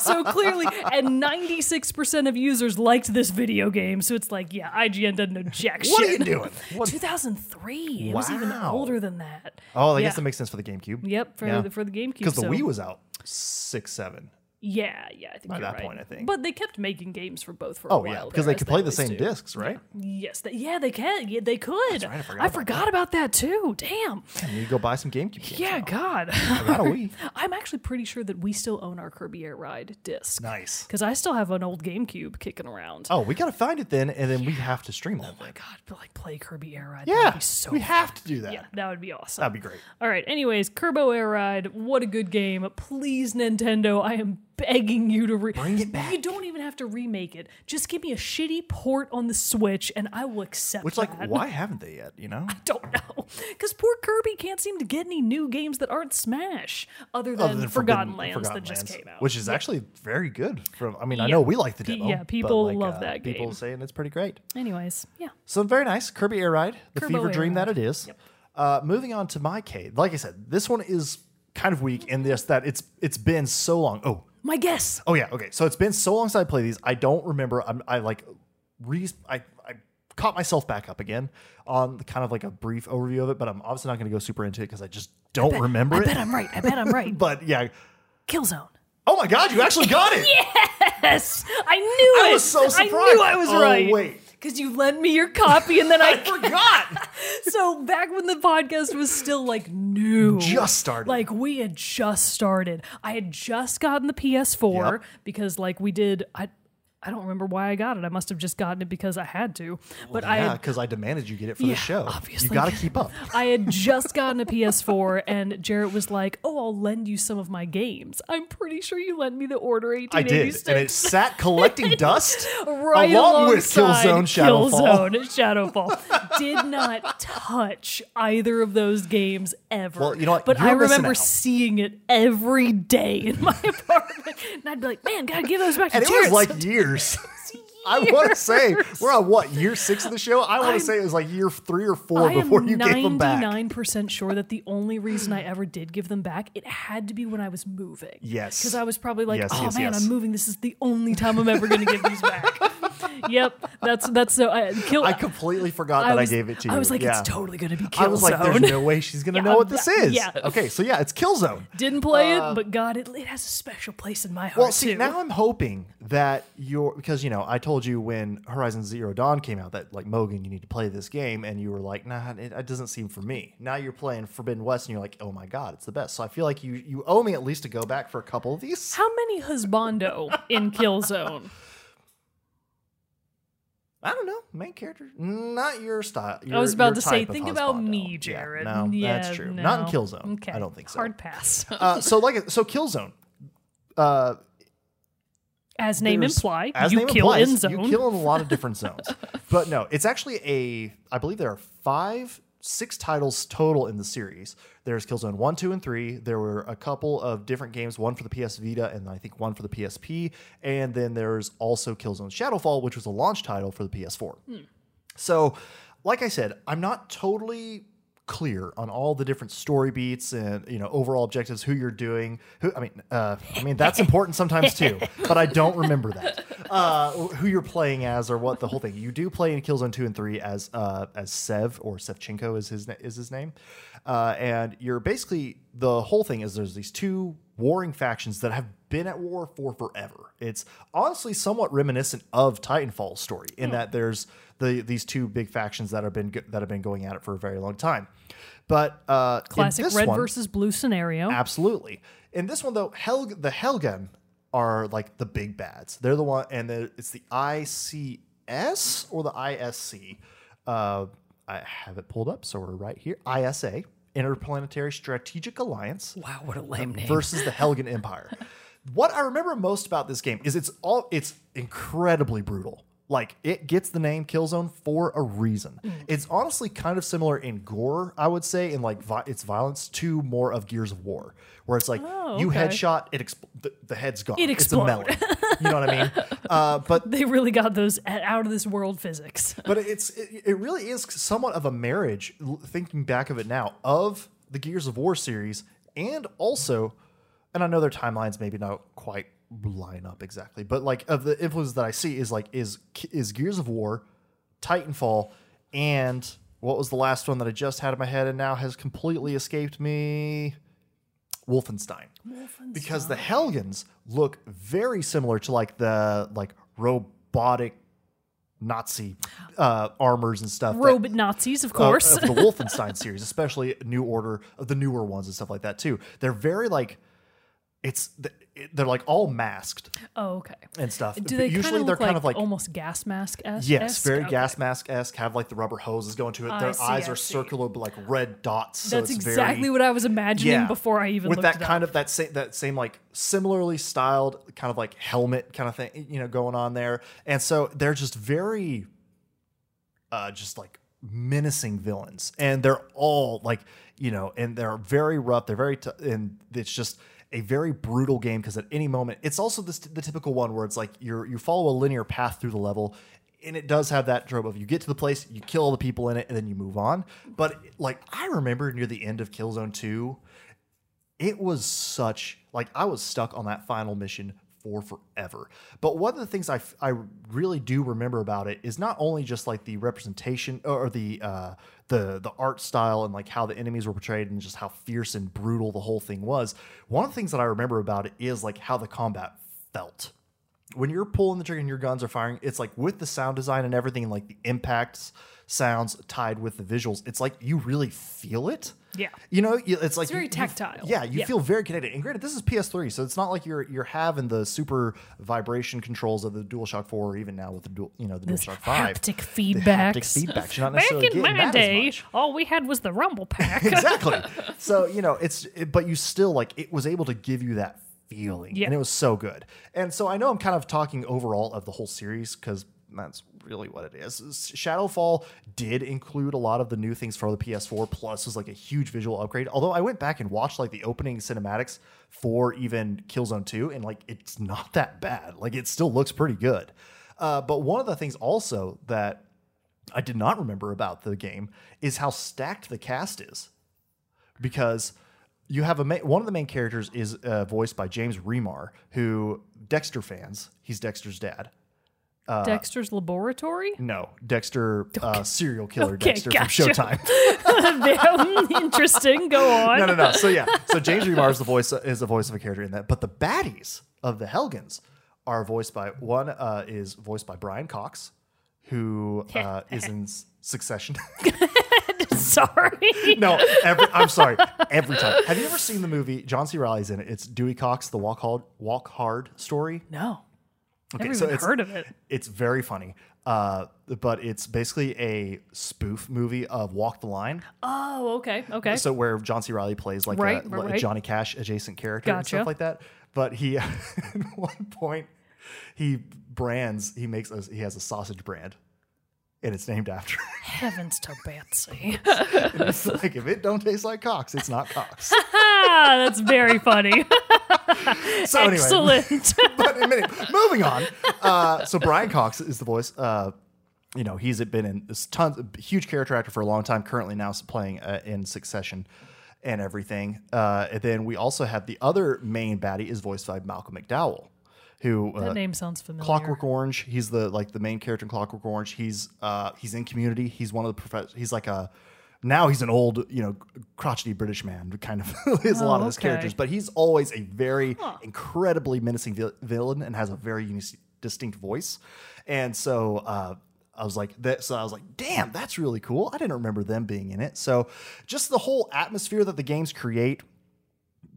So clearly, and ninety-six percent of users liked this video game. So it's like, yeah, I G N doesn't know jack shit. What are you doing? What? two thousand three. Wow. It was even older than that. Oh, I yeah. guess that makes sense for the GameCube. Yep, for, yeah. the, for the GameCube. Because the so. Wii was out six, seven. Yeah, yeah, I think by you're that right. point, I think. But they kept making games for both for a oh, while. Oh yeah, because there, they could play the same do. discs, right? Yeah. Yes, they, yeah, they can. Yeah, they could. That's right, I forgot, I about, forgot that. about that too. Damn. And you go buy some GameCube games. Yeah, now. God. I got a Wii. I'm actually pretty sure that we still own our Kirby Air Ride disc. Nice. Because I still have an old GameCube kicking around. Oh, we gotta find it then, and then yeah. we have to stream it. Oh my thing. God, but like play Kirby Air Ride. Yeah, that'd be so we fun. have to do that. Yeah, that would be awesome. That'd be great. All right. Anyways, Kirby Air Ride. What a good game. Please, Nintendo. I am begging you to re- bring it back. You don't even have to remake it. Just give me a shitty port on the Switch and I will accept Which, that. Which, like, why haven't they yet, you know? I don't know. Because poor Kirby can't seem to get any new games that aren't Smash, other than, other than Forgotten, Forbidden, Lands Forgotten that Lands, just came out. Which is yeah. actually very good. From I mean, yeah. I know we like the demo. Yeah, people like, love uh, that people game. People saying it's pretty great. Anyways, yeah. So very nice. Kirby Air Ride, the Kirby fever Air dream Ride. that it is. Yep. Uh, moving on to my case. Like I said, this one is kind of weak in this, that it's it's been so long. Oh, my guess. Oh yeah. Okay. So it's been so long since I played these. I don't remember. I'm, I like re. I, I caught myself back up again on the kind of like a brief overview of it, but I'm obviously not going to go super into it because I just don't I bet, remember I it. I bet I'm right. I bet I'm right. But yeah. Killzone. Oh my God! You actually got it. Yes, I knew I it. I was so surprised. I knew I was oh, right. Wait. Because you lent me your copy and then I, I forgot. So back when the podcast was still like new. Just started. Like we had just started. I had just gotten the P S four yep. because like we did... I. I don't remember why I got it. I must have just gotten it because I had to. But well, yeah, because I, I demanded you get it for yeah, the show. Obviously. You got to keep up. I had just gotten a P S four, and Jarrett was like, oh, I'll lend you some of my games. I'm pretty sure you lent me the Order eighteen eighty-six. I did, and it sat collecting dust right along with Killzone Shadowfall. Killzone Shadowfall. Did not touch either of those games ever. Well, you know what? But You're I remember out. seeing it every day in my apartment, and I'd be like, man, got to give those back to Jarrett. And it was like years. Years. I want to say we're on what year six of the show. I want to say it was like year three or four I before you gave them back. I'm ninety-nine percent sure that the only reason I ever did give them back, it had to be when I was moving. Yes, because I was probably like, yes, oh yes, man, yes. I'm moving. This is the only time I'm ever going to give these back. Yep, that's that's so. I, kill, I completely forgot I that was, I gave it to you. I was like, yeah. it's totally going to be Killzone. I was like, there's no way she's going to yeah, know what this is. Yeah. Okay, so yeah, it's Killzone. Didn't play uh, it, but God, it, it has a special place in my heart. Well, see, too. now I'm hoping that you're, because you know, I told you when Horizon Zero Dawn came out that like, Mogan, you need to play this game, and you were like, nah, it, it doesn't seem for me. Now you're playing Forbidden West, and you're like, oh my God, it's the best. So I feel like you you owe me at least to go back for a couple of these. How many husbando in Killzone? I don't know. Main character, not your style. Your, I was about to say, think about Hospodo. me, Jared. Yeah, no, yeah, that's true. No. Not in Killzone. Okay. I don't think so. Hard pass. uh, so like, so Killzone. Uh, as name imply, as you name kill implies, in zone. You kill in a lot of different zones. But no, it's actually a, I believe there are five, six titles total in the series. There's Killzone one, two, and three. There were a couple of different games, one for the P S Vita and I think one for the P S P. And then there's also Killzone Shadowfall, which was a launch title for the P S four. Hmm. So, like I said, I'm not totally clear on all the different story beats and, you know, overall objectives, who you're doing. Who I mean, uh, I mean that's important sometimes too, but I don't remember that. Uh, who you're playing as or what the whole thing. You do play in Killzone two and three as uh, as Sev, or Sevchenko is his, is his name. Uh, and you're basically, the whole thing is there's these two warring factions that have been at war for forever. It's honestly somewhat reminiscent of Titanfall's story in mm. that there's the these two big factions that have been that have been going at it for a very long time. But uh, classic red one, versus blue scenario. Absolutely. In this one though, Hel- the Helgen are like the big bads. They're the one, and the, it's the I C S or the I S C. Uh, I have it pulled up, so we're right here. I S A. Interplanetary Strategic Alliance. Wow, what a lame name. Versus the Helgen Empire. What I remember most about this game is it's all it's incredibly brutal. Like, it gets the name Killzone for a reason. Mm. It's honestly kind of similar in gore, I would say, in like vi- its violence to more of Gears of War, where it's like, oh, okay. you headshot, it expl- the, the head's gone. It explodes. It's a melon. You know what I mean? Uh, but they really got those out of this world physics. But it's it, it really is somewhat of a marriage, thinking back of it now, of the Gears of War series, and also, and I know their timelines maybe not quite line up exactly, but like of the influences that I see is like is is Gears of War, Titanfall, and what was the last one that I just had in my head and now has completely escaped me? Wolfenstein. Wolfenstein. Because the Hellions look very similar to like the like robotic Nazi uh, armors and stuff. Robot that, Nazis, of course. Uh, of the Wolfenstein series, especially New Order, of the newer ones and stuff like that too. They're very like, it's they're like all masked. Oh, okay. And stuff. Do they usually look they're kind like of like almost gas mask-esque? Yes, very okay. gas mask-esque. Have like the rubber hoses going to it. Their I eyes see, are I circular, but like red dots. So that's it's exactly very, what I was imagining yeah, before I even with looked that it kind up. Of that same that same like similarly styled kind of like helmet kind of thing, you know, going on there. And so they're just very, uh, just like menacing villains, and they're all like you know, and they're very rough. They're very t- and it's just. A very brutal game because at any moment, it's also this, the typical one where it's like you're you follow a linear path through the level, and it does have that trope of you get to the place, you kill all the people in it, and then you move on. But like I remember near the end of Killzone two, it was such like I was stuck on that final mission for forever. But one of the things I, I really do remember about it is not only just like the representation or the uh, the the art style and like how the enemies were portrayed and just how fierce and brutal the whole thing was. One of the things that I remember about it is like how the combat felt. When you're pulling the trigger and your guns are firing, it's like with the sound design and everything, like the impacts sounds tied with the visuals, it's like you really feel it. Yeah. You know, it's, it's like very you, tactile. You, yeah, you yeah. feel very connected. And granted, this is P S three, so it's not like you're you're having the super vibration controls of the DualShock four or even now with the dual, you know, the this DualShock five. Haptic feedback. Haptic feedback. You're not necessarily getting that. Back in my day, all we had was the Rumble Pack. Exactly. So, you know, it's it, but you still like it was able to give you that feeling. Yeah. And it was so good. And so I know I'm kind of talking overall of the whole series because that's really what it is. Shadowfall did include a lot of the new things for the P S four, plus was like a huge visual upgrade. Although I went back and watched like the opening cinematics for even Killzone two, and like it's not that bad. Like it still looks pretty good. Uh, but one of the things also that I did not remember about the game is how stacked the cast is, because you have a ma- one of the main characters is uh, voiced by James Remar, who Dexter fans. He's Dexter's dad. Uh, Dexter's Laboratory? No, Dexter, okay. uh, serial killer okay, Dexter gotcha. From Showtime. Interesting. Go on. No, no, no. So yeah, so James Remar is the voice is the voice of a character in that, but the baddies of the Hellions are voiced by one uh, is voiced by Brian Cox, who uh, is in Succession. Sorry. No, every, I'm sorry. Every time. Have you ever seen the movie? John C. Reilly's in it. It's Dewey Cox, the Walk Hard, Walk Hard story. No. Okay, I've never so even it's, heard of it. It's very funny, uh, but it's basically a spoof movie of Walk the Line. Oh, okay, okay. So where John C. Reilly plays like right, a, right. a Johnny Cash adjacent character gotcha. And stuff like that. But he, at one point, he brands he makes a, he has a sausage brand, and it's named after heavens to Betsy. And it's like if it don't taste like Cox, it's not Cox. That's very funny. So anyway, excellent. But in a minute, moving on. Uh, so Brian Cox is the voice. Uh, you know, he's been in this tons, huge character actor for a long time. Currently, now playing uh, in Succession and everything. Uh, and then we also have the other main baddie is voiced by Malcolm McDowell, who uh, that name sounds familiar. Clockwork Orange. He's the like the main character in Clockwork Orange. He's uh, he's in Community. He's one of the prof- He's like a Now he's an old, you know, crotchety British man, kind of is oh, a lot of his okay. characters, but he's always a very huh. incredibly menacing vil- villain and has a very unique, distinct voice. And so uh, I was like, that, so I was like, damn, that's really cool. I didn't remember them being in it. So just the whole atmosphere that the games create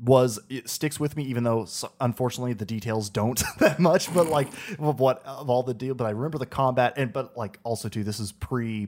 was it sticks with me, even though unfortunately the details don't that much. But like of what of all the deal, but I remember the combat and but like also too, this is pre.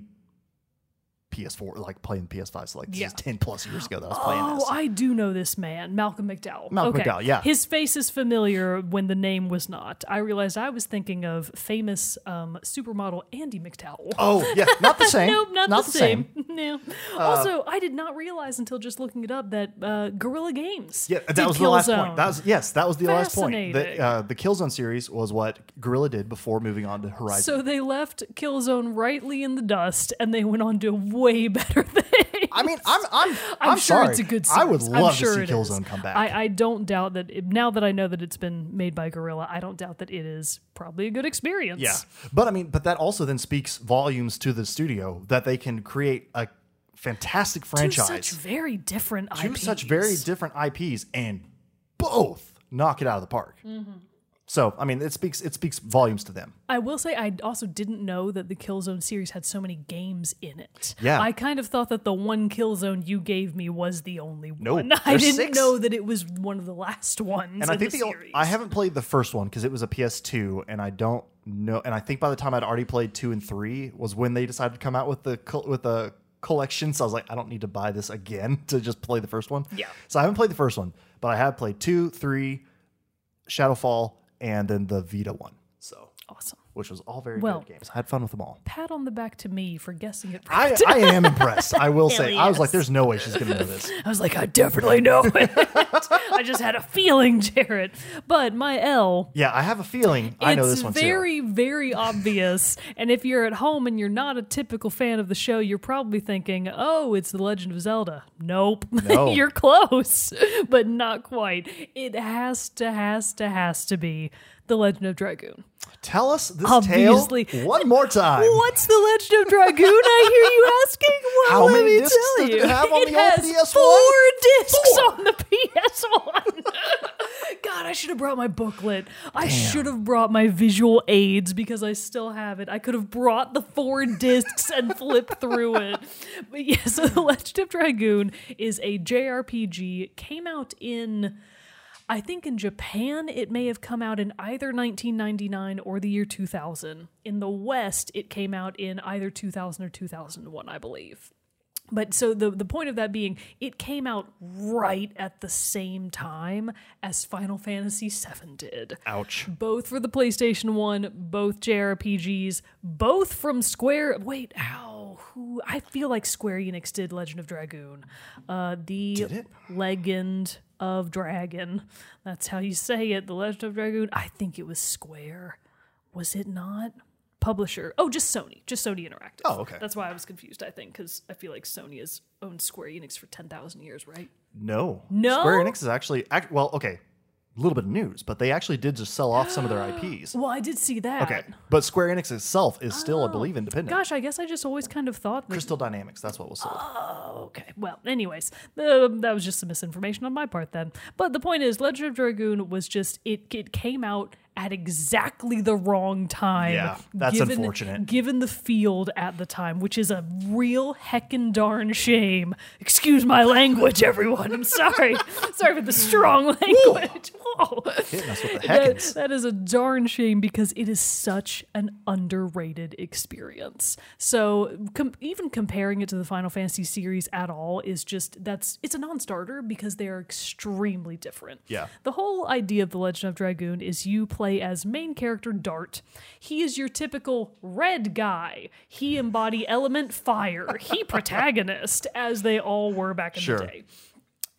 P S four, like playing P S five, so like this yeah. is ten plus years ago that I was playing oh, this. Oh, I do know this man, Malcolm McDowell. Malcolm okay. McDowell, yeah. His face is familiar when the name was not. I realized I was thinking of famous um, supermodel Andy McDowell. Oh, yeah, not the same. Nope, not, not the, the same. same. No. Uh, also, I did not realize until just looking it up that uh, Guerrilla Games. Yeah, that was Killzone. the last point. That was, yes, that was the last point. The, uh, the Killzone series was what Guerrilla did before moving on to Horizon. So they left Killzone rightly in the dust, and they went on to way better things. I mean, I'm I'm I'm, I'm sure sorry. it's a good series. I would love I'm sure to see Killzone is. come back. I, I don't doubt that. It, now that I know that it's been made by Guerrilla, I don't doubt that it is probably a good experience. Yeah, but I mean, but that also then speaks volumes to the studio that they can create a fantastic franchise. Two such very different IPs. Two such very different IPs and both knock it out of the park. Mm-hmm. So, I mean, it speaks it speaks volumes to them. I will say I also didn't know that the Killzone series had so many games in it. Yeah. I kind of thought that the one Killzone you gave me was the only nope. one. I There's didn't six. know that it was one of the last ones and I in think the, the series. I haven't played the first one because it was a P S two and I don't know. And I think by the time I'd already played two and three was when they decided to come out with the with the collection. So I was like, I don't need to buy this again to just play the first one. Yeah. So I haven't played the first one, but I have played two, three, Shadowfall, and then the Vita one. So awesome. Which was all very well, good games. I had fun with them all. Pat on the back to me for guessing it. Right. I, I am impressed. I will say. Yes. I was like, there's no way she's going to know this. I was like, I definitely know it. I just had a feeling, Jarrett. But my L. Yeah, I have a feeling. I know this one too. It's very, very obvious. And if you're at home and you're not a typical fan of the show, you're probably thinking, oh, it's The Legend of Zelda. Nope. No. You're close, but not quite. It has to, has to, has to be The Legend of Dragoon. Tell us this Obviously. tale one more time. What's The Legend of Dragoon? I hear you asking. Well, How let many me discs tell you, does it have on it the has old P S one? Four discs four. on the P S one. God, I should have brought my booklet. Damn. I should have brought my visual aids because I still have it. I could have brought the four discs and flipped through it. But yeah, so The Legend of Dragoon is a J R P G. Came out in... I think in Japan, it may have come out in either nineteen ninety-nine or the year two thousand. In the West, it came out in either two thousand or two thousand one, I believe. But so the, the point of that being, it came out right at the same time as Final Fantasy seven did. Ouch. Both for the PlayStation one, both J R P Gs, both from Square... Wait, ow. Who, I feel like Square Enix did Legend of Dragoon. Uh, the did it? Legend... of Dragon. That's how you say it. The Legend of Dragoon. I think it was Square. Was it not? Publisher. Oh, just Sony. Just Sony Interactive. Oh, okay. That's why I was confused, I think, because I feel like Sony has owned Square Enix for ten thousand years, right? No. No? Square Enix is actually... Act- well, okay. A little bit of news, but they actually did just sell off some of their I Ps. Well, I did see that. Okay, but Square Enix itself is still, oh, I believe, independent. Gosh, I guess I just always kind of thought that... Crystal Dynamics, that's what was sold. Oh, okay. Well, anyways, uh, that was just some misinformation on my part then. But the point is, Legend of Dragoon was just, it, it came out at exactly the wrong time. Yeah, that's given, unfortunate. Given the field at the time, which is a real heckin' darn shame. Excuse my language, everyone. I'm sorry. Sorry for the strong language. Whoa. Hitting us with the heckins. That, that is a darn shame because it is such an underrated experience. So com- even comparing it to the Final Fantasy series at all is just, that's, it's a non-starter because they are extremely different. Yeah. The whole idea of The Legend of Dragoon is you play as main character Dart. He is your typical red guy. He embody element fire. He protagonist, as they all were back in sure. the day.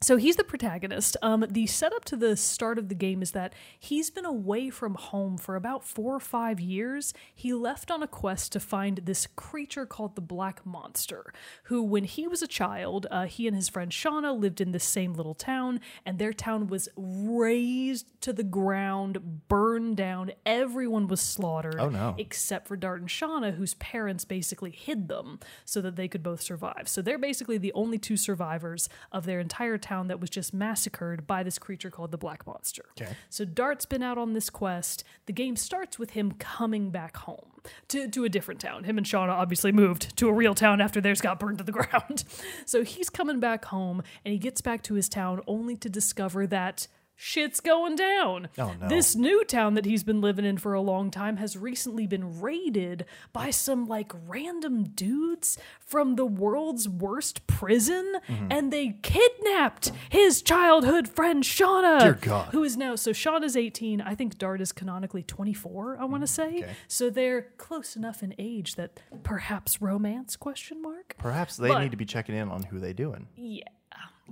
So he's the protagonist. Um, the setup to the start of the game is that he's been away from home for about four or five years. He left on a quest to find this creature called the Black Monster, who when he was a child, uh, he and his friend Shana lived in this same little town, and their town was razed to the ground, burned down. Everyone was slaughtered, oh, no. except for Dart and Shana, whose parents basically hid them so that they could both survive. So they're basically the only two survivors of their entire town. town that was just massacred by this creature called the Black Monster. Okay. So Dart's been out on this quest. The game starts with him coming back home to, to a different town. Him and Shauna obviously moved to a real town after theirs got burned to the ground. So he's coming back home and he gets back to his town only to discover that shit's going down. Oh, no. This new town that he's been living in for a long time has recently been raided by some like random dudes from the world's worst prison, mm-hmm. and they kidnapped his childhood friend Shana. Dear God. Who is now, so Shana's eighteen, I think Dart is canonically twenty-four, I want to say. Okay. So they're close enough in age that perhaps romance, question mark? Perhaps they but, need to be checking in on who they doing. Yeah.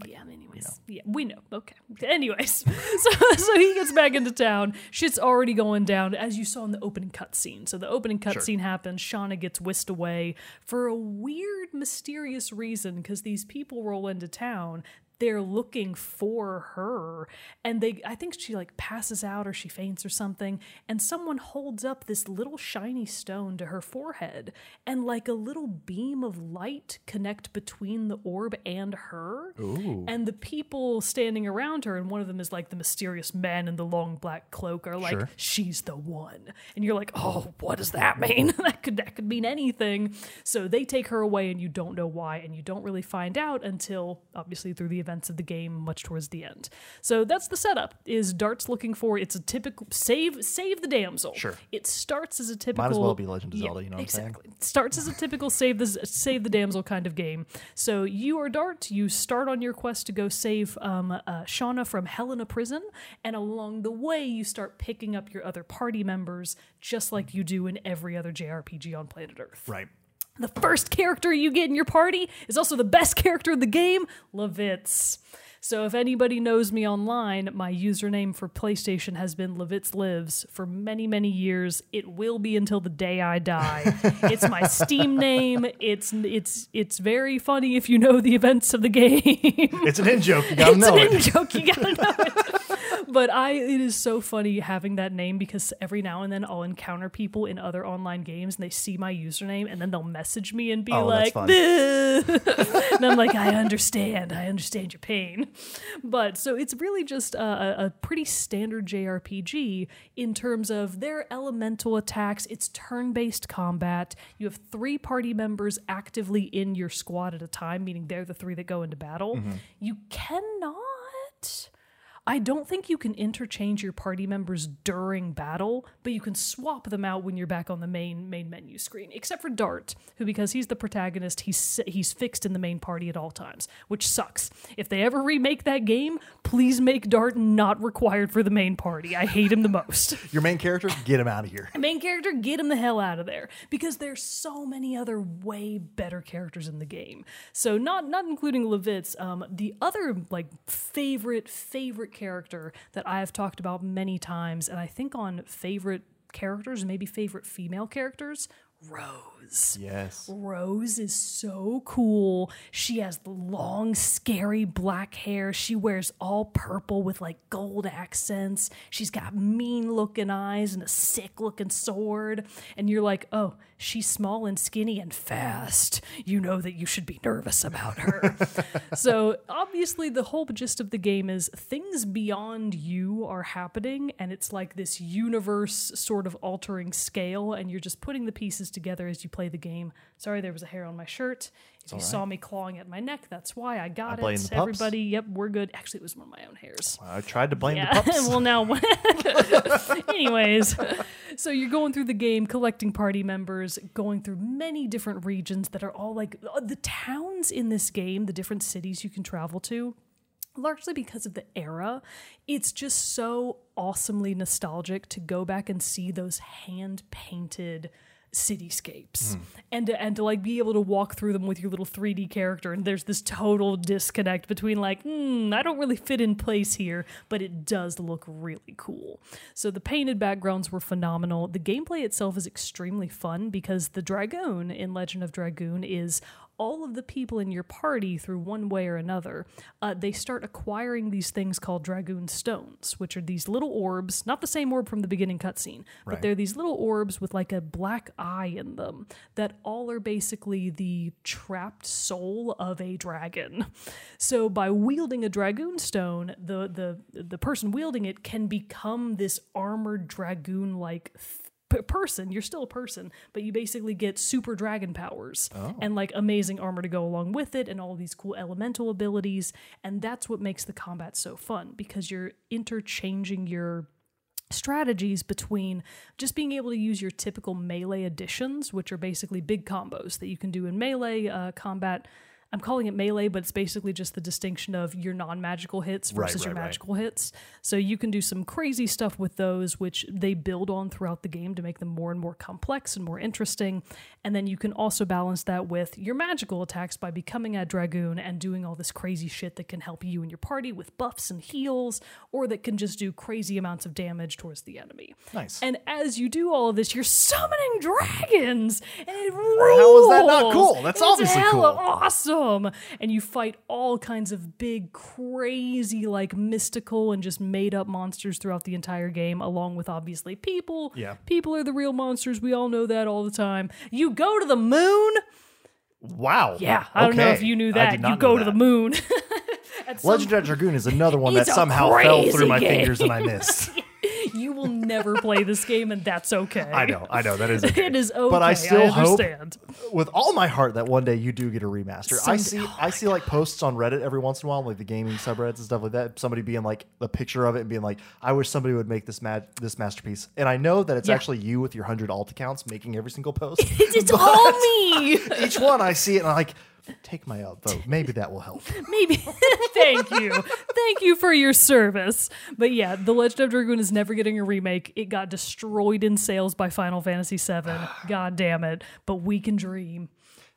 Like, yeah, anyways. You know. Yeah, we know. Okay. Anyways. so so he gets back into town. Shit's already going down, as you saw in the opening cutscene. So the opening cutscene sure. happens. Shana gets whisked away for a weird, mysterious reason, because these people roll into town. They're looking for her. And they I think she like passes out or she faints or something. And someone holds up this little shiny stone to her forehead. And like a little beam of light connect between the orb and her. Ooh. And the people standing around her, and one of them is like the mysterious man in the long black cloak, are like, sure. she's the one. And you're like, oh, what does that mean? that could that could mean anything. So they take her away and you don't know why, and you don't really find out until obviously through the events of the game much towards the end. So that's the setup, is Dart's looking for, it's a typical, save save the damsel. Sure. It starts as a typical... Might as well be Legend of yeah, Zelda, you know what exactly. I'm saying? It starts as a typical save the, save the damsel kind of game. So you are Dart, you start on your quest to go save um, uh, Shana from Helena Prison, and along the way you start picking up your other party members, just like you do in every other J R P G on planet Earth. Right. The first character you get in your party is also the best character in the game, Lavitz. So if anybody knows me online, my username for PlayStation has been Lavitz Lives for many, many years. It will be until the day I die. It's my Steam name. It's it's it's very funny if you know the events of the game. It's an in-joke. You gotta know it. It's an in-joke. You gotta know it. But I, it is so funny having that name, because every now and then I'll encounter people in other online games and they see my username and then they'll message me and be oh, like, and I'm like, I understand. I understand your pain. But so it's really just a, a pretty standard J R P G in terms of their elemental attacks. It's turn-based combat. You have three party members actively in your squad at a time, meaning they're the three that go into battle. Mm-hmm. You cannot... I don't think you can interchange your party members during battle, but you can swap them out when you're back on the main main menu screen, except for Dart, who, because he's the protagonist, he's he's fixed in the main party at all times, which sucks. If they ever remake that game, please make Dart not required for the main party. I hate him the most. Your main character, get him out of here. Main character, get him the hell out of there, because there's so many other way better characters in the game. So not not including Lavitz, um, the other like favorite, favorite character that I have talked about many times, and I think on favorite characters, maybe favorite female characters, Rose. Yes. Rose is so cool. She has long, scary black hair. She wears all purple with like gold accents. She's got mean looking eyes and a sick looking sword. And you're like, oh, she's small and skinny and fast. You know that you should be nervous about her. So obviously the whole gist of the game is things beyond you are happening, and it's like this universe sort of altering scale, and you're just putting the pieces together as you play the game. Sorry, there was a hair on my shirt. If you right. saw me clawing at my neck, that's why. I got I it. Everybody, yep, we're good. Actually, it was one of my own hairs. Well, I tried to blame yeah. the pups. Well, now, anyways, so you're going through the game, collecting party members, going through many different regions that are all like the towns in this game, the different cities you can travel to. Largely because of the era, it's just so awesomely nostalgic to go back and see those hand-painted cityscapes mm. and to, and to like be able to walk through them with your little three D character, and there's this total disconnect between like mm, I don't really fit in place here, but it does look really cool. So the painted backgrounds were phenomenal. The gameplay itself is extremely fun, because the Dragoon in Legend of Dragoon is all of the people in your party, through one way or another, uh, they start acquiring these things called Dragoon Stones, which are these little orbs, not the same orb from the beginning cutscene, right. but they're these little orbs with like a black eye in them that all are basically the trapped soul of a dragon. So by wielding a Dragoon Stone, the the, the person wielding it can become this armored dragoon-like thing. p- person. You're still a person, but you basically get super dragon powers oh. and like amazing armor to go along with it and all these cool elemental abilities. And that's what makes the combat so fun, because you're interchanging your strategies between just being able to use your typical melee additions, which are basically big combos that you can do in melee uh, combat. I'm calling it melee, but it's basically just the distinction of your non-magical hits versus right, right, your magical right. hits. So you can do some crazy stuff with those, which they build on throughout the game to make them more and more complex and more interesting. And then you can also balance that with your magical attacks by becoming a dragoon and doing all this crazy shit that can help you and your party with buffs and heals, or that can just do crazy amounts of damage towards the enemy. Nice. And as you do all of this, you're summoning dragons, and it rules. How is that not cool? That's it's obviously hella cool. Awesome. And you fight all kinds of big, crazy, like mystical and just made up monsters throughout the entire game, along with obviously people. Yeah. People are the real monsters. We all know that all the time. You go to the moon. Wow. Yeah. I okay. don't know if you knew that. You go to the moon. Legend of Dragoon is another one that somehow fell through my game. fingers and I missed. You will never play this game, and that's okay. I know, I know, that is okay. It is okay, but I still I understand. Hope, with all my heart, that one day you do get a remaster. Someday. I see, oh I see, God. Like posts on Reddit every once in a while, like the gaming subreddits and stuff like that. Somebody being like a picture of it and being like, "I wish somebody would make this mad this masterpiece." And I know that it's yeah. actually you with your hundred alt accounts making every single post. It's all me. Each one, I see it, and I'm like, take my outvote. Maybe that will help. Maybe. Thank you. Thank you for your service. But yeah, The Legend of Dragoon is never getting a remake. It got destroyed in sales by Final Fantasy seven. God damn it. But we can dream.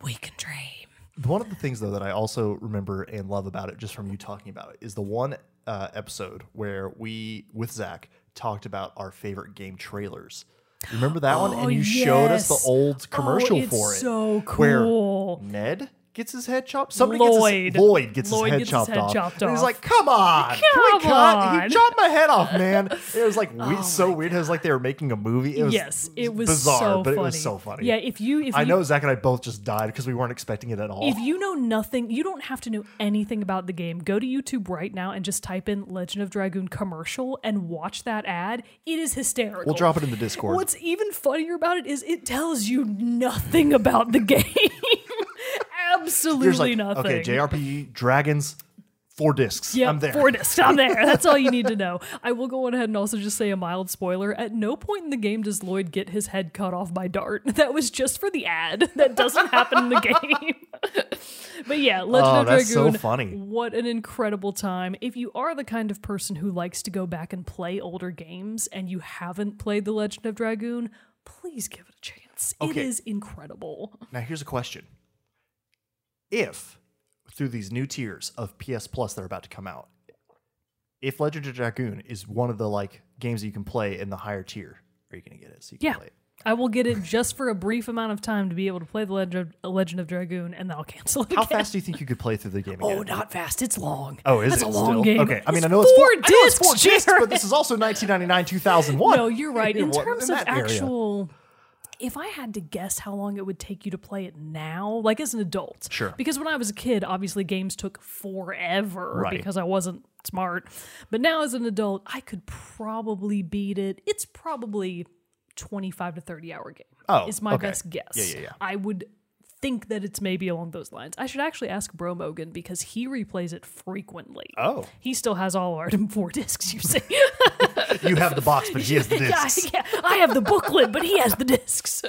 We can dream. One of the things, though, that I also remember and love about it, just from you talking about it, is the one uh, episode where we, with Zach, talked about our favorite game trailers. Remember that oh, one? And you yes. showed us the old commercial oh, it's for it. So cool. Where Ned gets his head chopped. Somebody Lloyd. Gets his, Lloyd gets Lloyd his head, gets chopped, his head off. chopped off. And he's like, "Come on, come can we cut? on!" He chopped my head off, man. It was like oh we, so God. weird. It was like they were making a movie. It was yes, it was bizarre, so but funny. it was so funny. Yeah, if you, if I you, know Zach and I both just died because we weren't expecting it at all. If you know nothing, you don't have to know anything about the game. Go to YouTube right now and just type in "Legend of Dragoon commercial" and watch that ad. It is hysterical. We'll drop it in the Discord. What's even funnier about it is it tells you nothing about the game. Absolutely like, nothing. Okay, J R P G, Dragons, four discs. Yeah, I'm there. Four discs. I'm there. That's all you need to know. I will go on ahead and also just say a mild spoiler. At no point in the game does Lloyd get his head cut off by Dart. That was just for the ad. That doesn't happen in the game. But yeah, Legend oh, of Dragoon. That's so funny. What an incredible time. If you are the kind of person who likes to go back and play older games and you haven't played The Legend of Dragoon, please give it a chance. Okay. It is incredible. Now here's a question. If, through these new tiers of P S Plus that are about to come out, if Legend of Dragoon is one of the like games that you can play in the higher tier, are you going to get it? So you can yeah, play it. I will get it just for a brief amount of time to be able to play the Legend of, Legend of Dragoon, and then I'll cancel it. How again. fast do you think you could play through the game again? Oh, not fast. It's long. Oh, is That's it? That's a long still? game. Okay, I mean, it's I know it's four, discs, I know it's four discs, but this is also nineteen ninety-nine to two thousand one. No, you're right. In terms in of actual. Area. If I had to guess how long it would take you to play it now, like as an adult. Sure. Because when I was a kid, obviously games took forever right. because I wasn't smart. But now as an adult, I could probably beat it. It's probably twenty-five to thirty hour game. Oh, is my okay. best guess. Yeah, yeah, yeah. I would think that it's maybe along those lines. I should actually ask Bro Mogan because he replays it frequently. Oh. He still has all our four discs, you see. You have the box, but he has the discs. Yeah, yeah. I have the booklet, but he has the discs.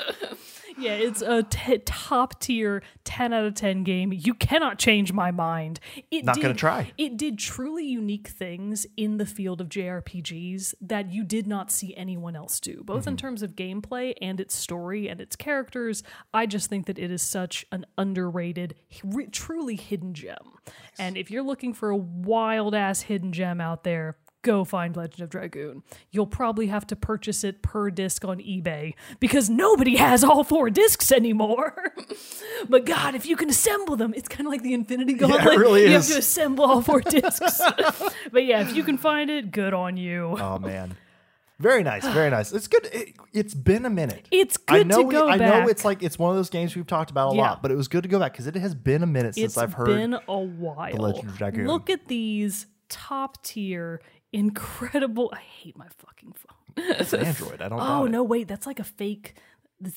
Yeah, it's a t- top tier ten out of ten game. You cannot change my mind. It Not going to try. It did truly unique things in the field of J R P Gs that you did not see anyone else do, both mm-hmm. in terms of gameplay and its story and its characters. I just think that it is such an underrated, re- truly hidden gem. Nice. And if you're looking for a wild-ass hidden gem out there, go find Legend of Dragoon. You'll probably have to purchase it per disc on eBay because nobody has all four discs anymore. But God, if you can assemble them, it's kind of like the Infinity Gauntlet. Yeah, it really you is. have to assemble all four discs. But yeah, if you can find it, good on you. Oh man. Very nice, very nice. It's good. It, it's been a minute. It's good I know to go we, I back. I know it's like it's one of those games we've talked about a yeah. lot, but it was good to go back because it has been a minute since it's I've heard been a while. The Legend of Dragoon. Look at these top tier incredible. I hate my fucking phone. It's an Android. I don't know. Oh, no, it. wait. That's like a fake.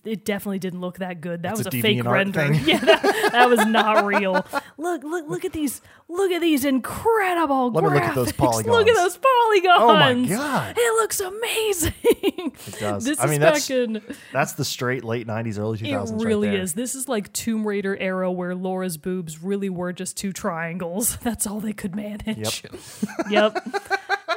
It definitely didn't look that good. That it's was a, a fake render. Yeah, that, that was not real. Look, look, look at these. Look at these incredible Let graphics. Let me look at those polygons. Look at those polygons. Oh, my God. It looks amazing. It does. This I is mean, that's, in, that's the straight late nineties, early two thousands. It really right there. is. This is like Tomb Raider era where Laura's boobs really were just two triangles. That's all they could manage. Yep. Yep.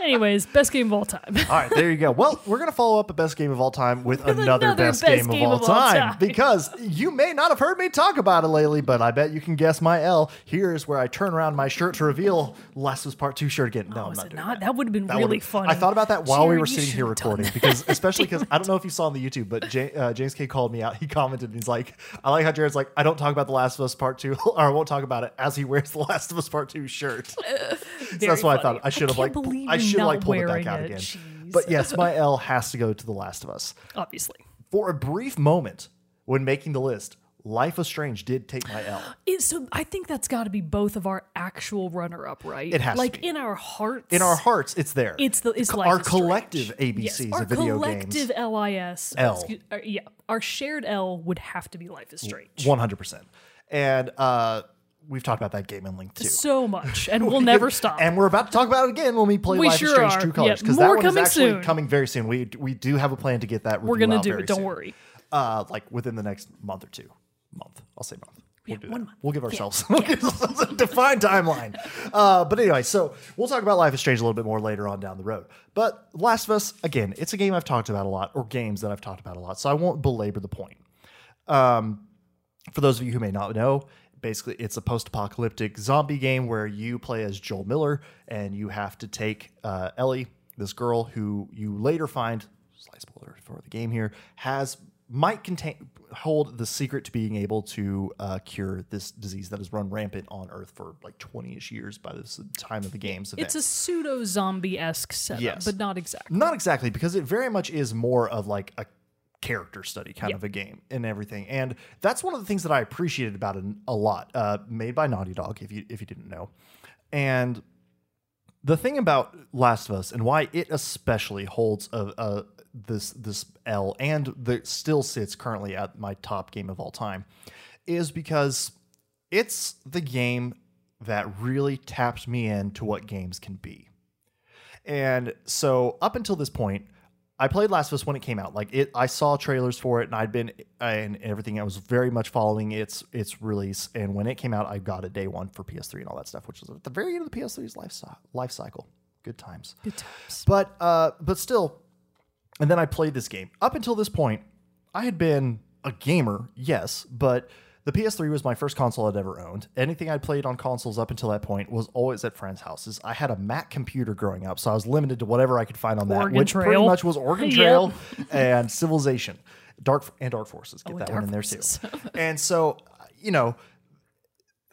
Anyways, best game of all time. All right, there you go. Well, we're going to follow up a best game of all time with, with another, another best, best game, game of all, of all time, time because you may not have heard me talk about it lately, but I bet you can guess my L. Here's where I turn around my shirt to reveal Last Was Part two shirt again. No, oh, I'm not doing not? that. That would have been that really funny. I thought about that while Jerry, we were sitting here recording because especially because I don't know if you saw on the YouTube, but J- uh, James K called me out. He commented and he's like, I like how Jared's like, I don't talk about The Last of Us Part two or I won't talk about it as he wears The Last of Us Part two shirt. Uh, so that's why I thought I should have like, I should Not like pulled it back out it. again. Jeez. But yes, my L has to go to The Last of Us. Obviously. For a brief moment when making the list, Life is Strange did take my L. It, so I think that's got to be both of our actual runner-up, right? It has like to be. in our hearts. In our hearts, it's there. It's the it's Life our is collective strange. A B Cs yes, of video games. Our collective L I S. L. Excuse, uh, yeah, our shared L would have to be Life is Strange. One hundred percent. And uh, we've talked about that game in Link too. So much, and we'll never stop. And we're about to talk about it again when we play we Life sure is Strange are. True Colors because yep. that one is actually soon. coming very soon. We we do have a plan to get that. We're gonna do it. Don't soon. worry. Uh, like within the next month or two. month. I'll say month. We'll, yeah, do one month. we'll give ourselves yeah. Yeah. a defined timeline. Uh, but anyway, so we'll talk about Life is Strange a little bit more later on down the road. But Last of Us, again, it's a game I've talked about a lot, or games that I've talked about a lot, so I won't belabor the point. Um, for those of you who may not know, basically it's a post-apocalyptic zombie game where you play as Joel Miller and you have to take uh, Ellie, this girl who you later find, slight spoiler for the game here, has might contain hold the secret to being able to uh, cure this disease that has run rampant on Earth for like twenty-ish years by the time of the game's event. It's a pseudo-zombie-esque setup, yes. but not exactly. Not exactly, because it very much is more of like a character study kind yep. of a game and everything. And that's one of the things that I appreciated about it a lot, uh, made by Naughty Dog, if you if you didn't know. And the thing about Last of Us and why it especially holds a... a this this L and that still sits currently at my top game of all time is because it's the game that really tapped me into what games can be. And so up until this point, I played Last of Us when it came out. Like it, I saw trailers for it and I'd been and everything. I was very much following its its release. And when it came out, I got a day one for P S three and all that stuff, which was at the very end of the P S three's life, life cycle. Good times. Good times. But uh, but still, and then I played this game. Up until this point, I had been a gamer, yes, but the P S three was my first console I'd ever owned. Anything I'd played on consoles up until that point was always at friends' houses. I had a Mac computer growing up, so I was limited to whatever I could find on that, Oregon which Trail. pretty much was Oregon Trail yep. and Civilization. Dark and Dark Forces. Get oh, that Dark one in there, too. And so, you know,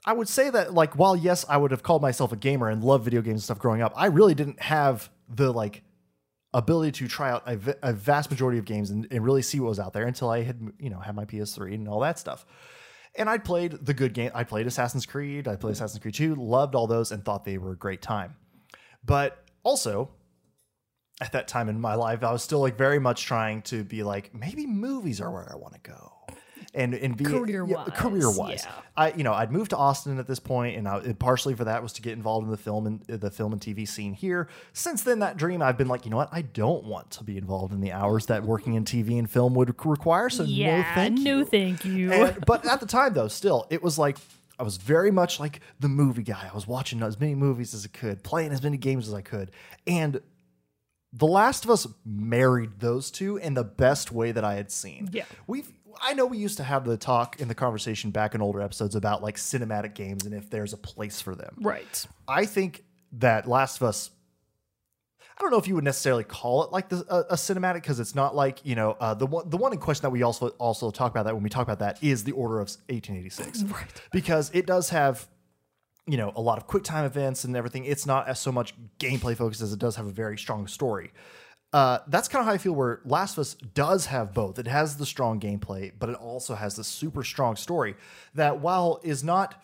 I would say that, like, while, yes, I would have called myself a gamer and loved video games and stuff growing up, I really didn't have the, like, ability to try out a, v- a vast majority of games and, and really see what was out there until I had, you know, had my P S three and all that stuff. And I played the good game. I played Assassin's Creed. I played Assassin's Creed two, loved all those and thought they were a great time. But also at that time in my life, I was still like very much trying to be like, maybe movies are where I want to go. And, and be career wise, yeah, career wise, yeah. I, you know, I'd moved to Austin at this point and I, and partially for that was to get involved in the film and the film and T V scene here. Since then, that dream, I've been like, you know what? I don't want to be involved in the hours that working in T V and film would require. So yeah, no, thank you. No, thank you. And, but at the time though, still, it was like, I was very much like the movie guy. I was watching as many movies as I could, playing as many games as I could. And The Last of Us married those two in the best way that I had seen. Yeah. We've, I know we used to have the talk and the conversation back in older episodes about like cinematic games and if there's a place for them. Right. I think that Last of Us, I don't know if you would necessarily call it like the, a, a cinematic because it's not like, you know, uh, the one the one in question that we also also talk about that when we talk about that is the Order of eighteen eighty-six. Right. Because it does have, you know, a lot of quick time events and everything. It's not as so much gameplay focused as it does have a very strong story. Uh, that's kind of how I feel where Last of Us does have both. It has the strong gameplay, but it also has the super strong story that while is not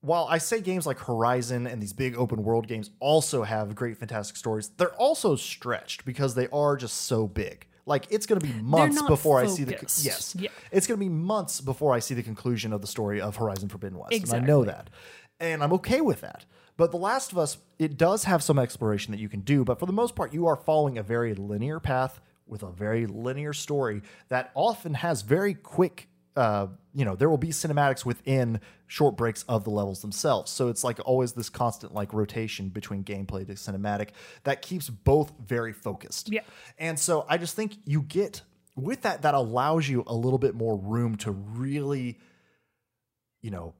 while I say games like Horizon and these big open world games also have great, fantastic stories, they're also stretched because they are just so big. Like, it's going to be months before focused. I see the... Yes. Yeah. It's going to be months before I see the conclusion of the story of Horizon Forbidden West. Exactly. And I know that. And I'm okay with that. But The Last of Us, it does have some exploration that you can do. But for the most part, you are following a very linear path with a very linear story that often has very quick... Uh, you know, there will be cinematics within short breaks of the levels themselves. So it's like always this constant like rotation between gameplay to cinematic that keeps both very focused. Yeah. And so I just think you get with that, that allows you a little bit more room to really, you know,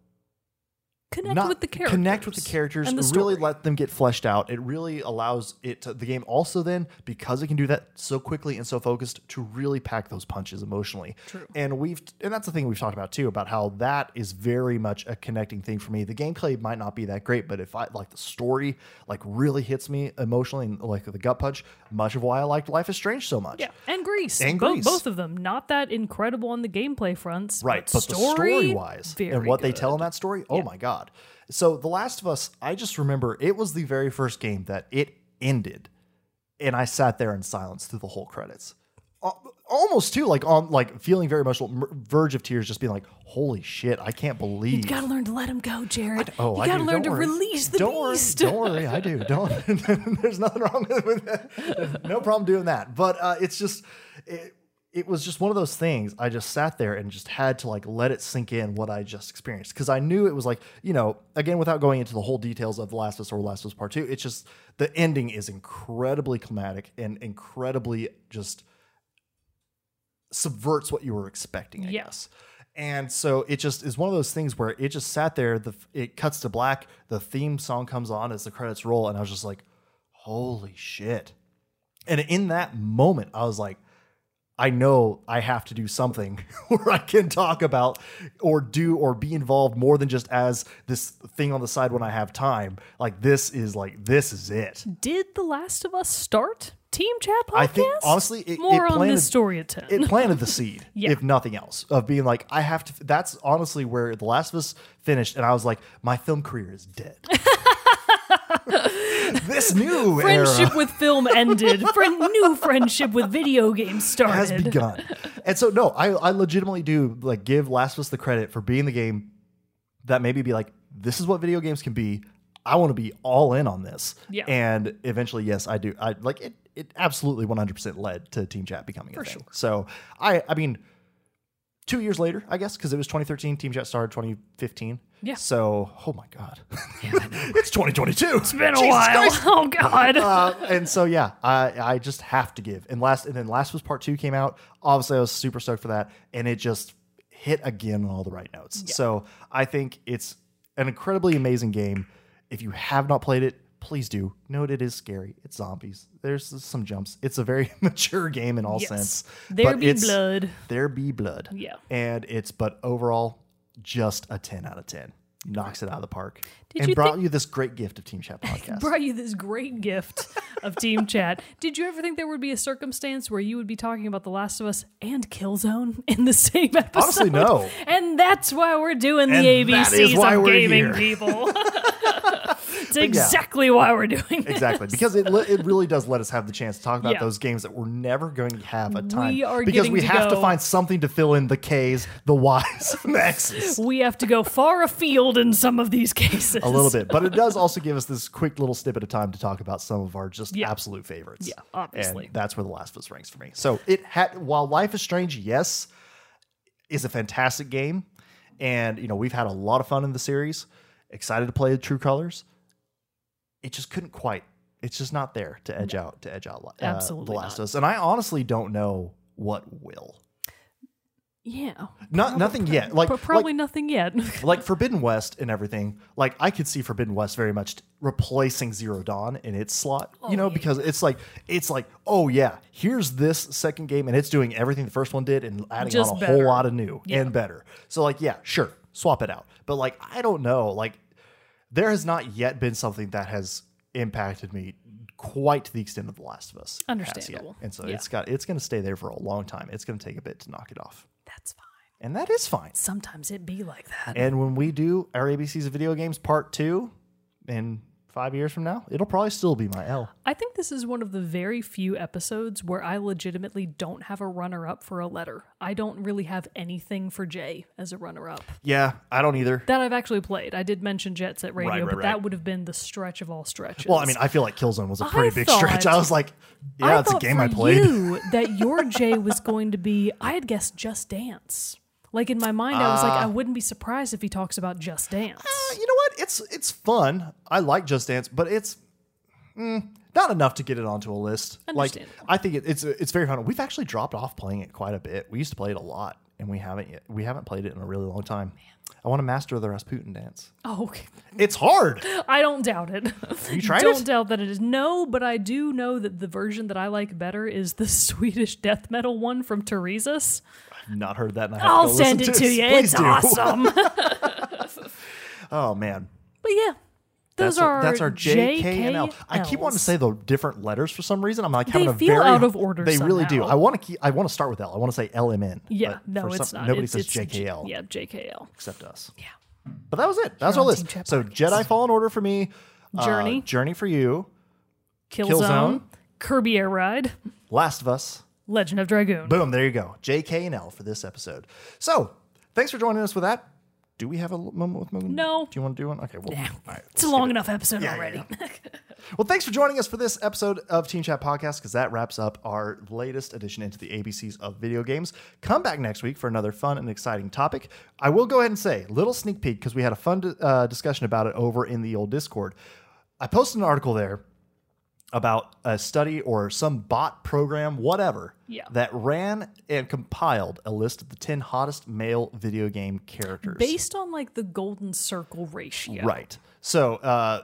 connect not, with the characters, connect with the characters and the really let them get fleshed out. It really allows it to, the game also then, because it can do that so quickly and so focused, to really pack those punches emotionally. True. And we've, and that's the thing we've talked about too, about how that is very much a connecting thing for me. The gameplay might not be that great, but if I like the story, like really hits me emotionally and like the gut punch, much of why I liked Life is Strange so much. Yeah. And Grease. And Grease. Bo- both of them. Not that incredible on the gameplay fronts. Right. But, but story, the story wise and what good. They tell in that story. Oh yeah. My God. So The Last of Us, I just remember it was the very first game that it ended and I sat there in silence through the whole credits. Almost too, like on like feeling very much verge of tears, just being like, holy shit, I can't believe. You gotta learn to let him go, Jared. I, oh, you I gotta do. learn don't to worry. release the don't beast. Worry, don't worry, I do. Don't. There's nothing wrong with that. No problem doing that. But uh, it's just... It, It was just one of those things. I just sat there and just had to like let it sink in what I just experienced. Because I knew it was like, you know, again, without going into the whole details of The Last of Us or Last of Us Part Two, it's just the ending is incredibly climatic and incredibly just subverts what you were expecting, I yeah. guess. And so it just is one of those things where it just sat there. The It cuts to black. The theme song comes on as the credits roll. And I was just like, holy shit. And in that moment, I was like, I know I have to do something where I can talk about or do or be involved more than just as this thing on the side when I have time. Like this is like, this is it. Did The Last of Us start Team Chat Podcast? I think, honestly, it, more it planted, on this story at ten. It planted the seed, yeah. if nothing else, of being like, I have to. That's honestly where The Last of Us finished. And I was like, my film career is dead. This new friendship era. with film ended. Friend, new friendship with video games started. Has begun. And so, no, I, I legitimately do like give Last of Us the credit for being the game that maybe be like, this is what video games can be. I want to be all in on this. Yeah. And eventually, yes, I do. I like it. It absolutely one hundred percent led to Team Chat becoming for a thing. Sure. So I, I mean, two years later, I guess, because it was twenty thirteen. Team Chat started twenty fifteen. Yeah. So, oh my God, yeah, it's twenty twenty-two. It's been a Jesus while. Christ. Oh God. Uh, and so, yeah, I, I just have to give. And last, and then Last was Part Two came out. Obviously, I was super stoked for that, and it just hit again on all the right notes. Yeah. So, I think it's an incredibly amazing game. If you have not played it, please do. Note it is scary. It's zombies. There's some jumps. It's a very mature game in all yes. sense. There but be blood. There be blood. Yeah. And it's but overall. Just a ten out of ten. Knocks it out of the park. Did and you brought th- you this great gift of Team Chat Podcast. Brought you this great gift of Team Chat. Did you ever think there would be a circumstance where you would be talking about The Last of Us and Killzone in the same episode? Honestly, no. And that's why we're doing and the A B Cs of gaming here. People. It's exactly yeah. why we're doing this. Exactly. Because it li- it really does let us have the chance to talk about yeah. those games that we're never going to have a time. We are because we to have go. to find something to fill in the K's, the Y's, the X's. We have to go far afield in some of these cases. A little bit. But it does also give us this quick little snippet of time to talk about some of our just yeah. absolute favorites. Yeah, obviously. And that's where The Last of Us ranks for me. So it had, while Life is Strange, yes, is a fantastic game. And, you know, we've had a lot of fun in the series. Excited to play True Colors. It just couldn't quite. It's just not there to edge no. out to edge out uh, Absolutely The Last not. Of Us, and I honestly don't know what will. Yeah, not probably, nothing yet. Like probably like, nothing yet. Like Forbidden West and everything. Like I could see Forbidden West very much replacing Zero Dawn in its slot. Oh, you know, yeah. because it's like it's like oh yeah, here's this second game, and it's doing everything the first one did, and adding just on a better. whole lot of new yeah. and better. So like yeah, sure, swap it out. But like I don't know, like. There has not yet been something that has impacted me quite to the extent of The Last of Us. Understandable. And so yeah. it's got it's going to stay there for a long time. It's going to take a bit to knock it off. That's fine. And that is fine. Sometimes it be like that. And when we do our A B Cs of Video Games Part two in five years from now, it'll probably still be my L. I think this is one of the very few episodes where I legitimately don't have a runner-up for a letter. I don't really have anything for J as a runner-up. Yeah, I don't either. That I've actually played. I did mention Jet Set Radio, right, right, but right. that would have been the stretch of all stretches. Well, I mean, I feel like Killzone was a pretty I big thought, stretch. I was like, yeah, I it's a game I played. I thought for you that your J was going to be, I had guessed Just Dance. Like, in my mind, uh, I was like, I wouldn't be surprised if he talks about Just Dance. Uh, you know what? It's it's fun. I like Just Dance, but it's mm, not enough to get it onto a list. Like, I think it, it's it's very fun. We've actually dropped off playing it quite a bit. We used to play it a lot, and we haven't yet. We haven't played it in a really long time. Man. I want to master the Rasputin dance. Oh, okay. It's hard. I don't doubt it. You tried don't it? Don't doubt that it is. No, but I do know that the version that I like better is the Swedish death metal one from Teresa's. Not heard that. And I have I'll to send it to, to you. It's do. Awesome. Oh man. But yeah, those that's are a, that's our J, K, and L. I keep wanting to say the different letters for some reason. I'm like having they a feel very out of order. They somehow. Really do. I want to keep. I want to start with L. I want to say L M N. Yeah. No, it's some, not. Nobody it's, says it's J K L. G- yeah, J K L. Except us. Yeah. But that was it. That's our list. So Jedi Fallen Order for me. Journey. Uh, Journey for you. Killzone. Killzone. Kirby Air Ride. Last of Us. Legend of Dragoon. Boom, there you go. J, K, and L for this episode. So, thanks for joining us with that. Do we have a moment with Moon? No. Do you want to do one? Okay, well. Yeah. Right, it's a long it. enough episode yeah, already. Yeah, yeah. Well, thanks for joining us for this episode of Team Chat Podcast, because that wraps up our latest edition into the A B Cs of video games. Come back next week for another fun and exciting topic. I will go ahead and say, little sneak peek, because we had a fun uh, discussion about it over in the old Discord. I posted an article there about a study or some bot program, whatever, yeah. that ran and compiled a list of the ten hottest male video game characters. Based on, like, the golden circle ratio. Right. So, uh,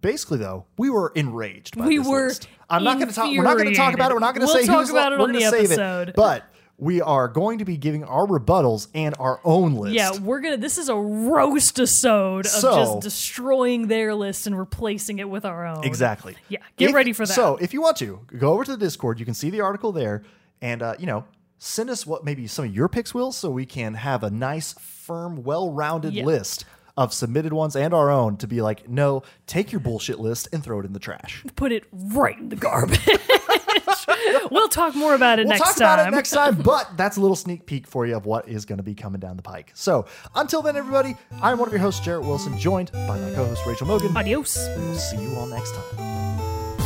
basically, though, we were enraged by we this were list. I'm not going to talk. We're not going to talk about it. We're not going to we'll say talk who's about it on the episode. It. But we are going to be giving our rebuttals and our own list. Yeah, we're going to... This is a roast-isode so, of just destroying their list and replacing it with our own. Exactly. Yeah, get if, ready for that. So, if you want to, go over to the Discord. You can see the article there. And, uh, you know, send us what maybe some of your picks will so we can have a nice, firm, well-rounded yeah. list of submitted ones and our own to be like, no, take your bullshit list and throw it in the trash. Put it right in the garbage. We'll talk more about it we'll next time. We'll talk about it next time, but that's a little sneak peek for you of what is going to be coming down the pike. So until then, everybody, I'm one of your hosts, Jarrett Wilson, joined by my co-host, Rachel Mogan. Adios. We'll see you all next time.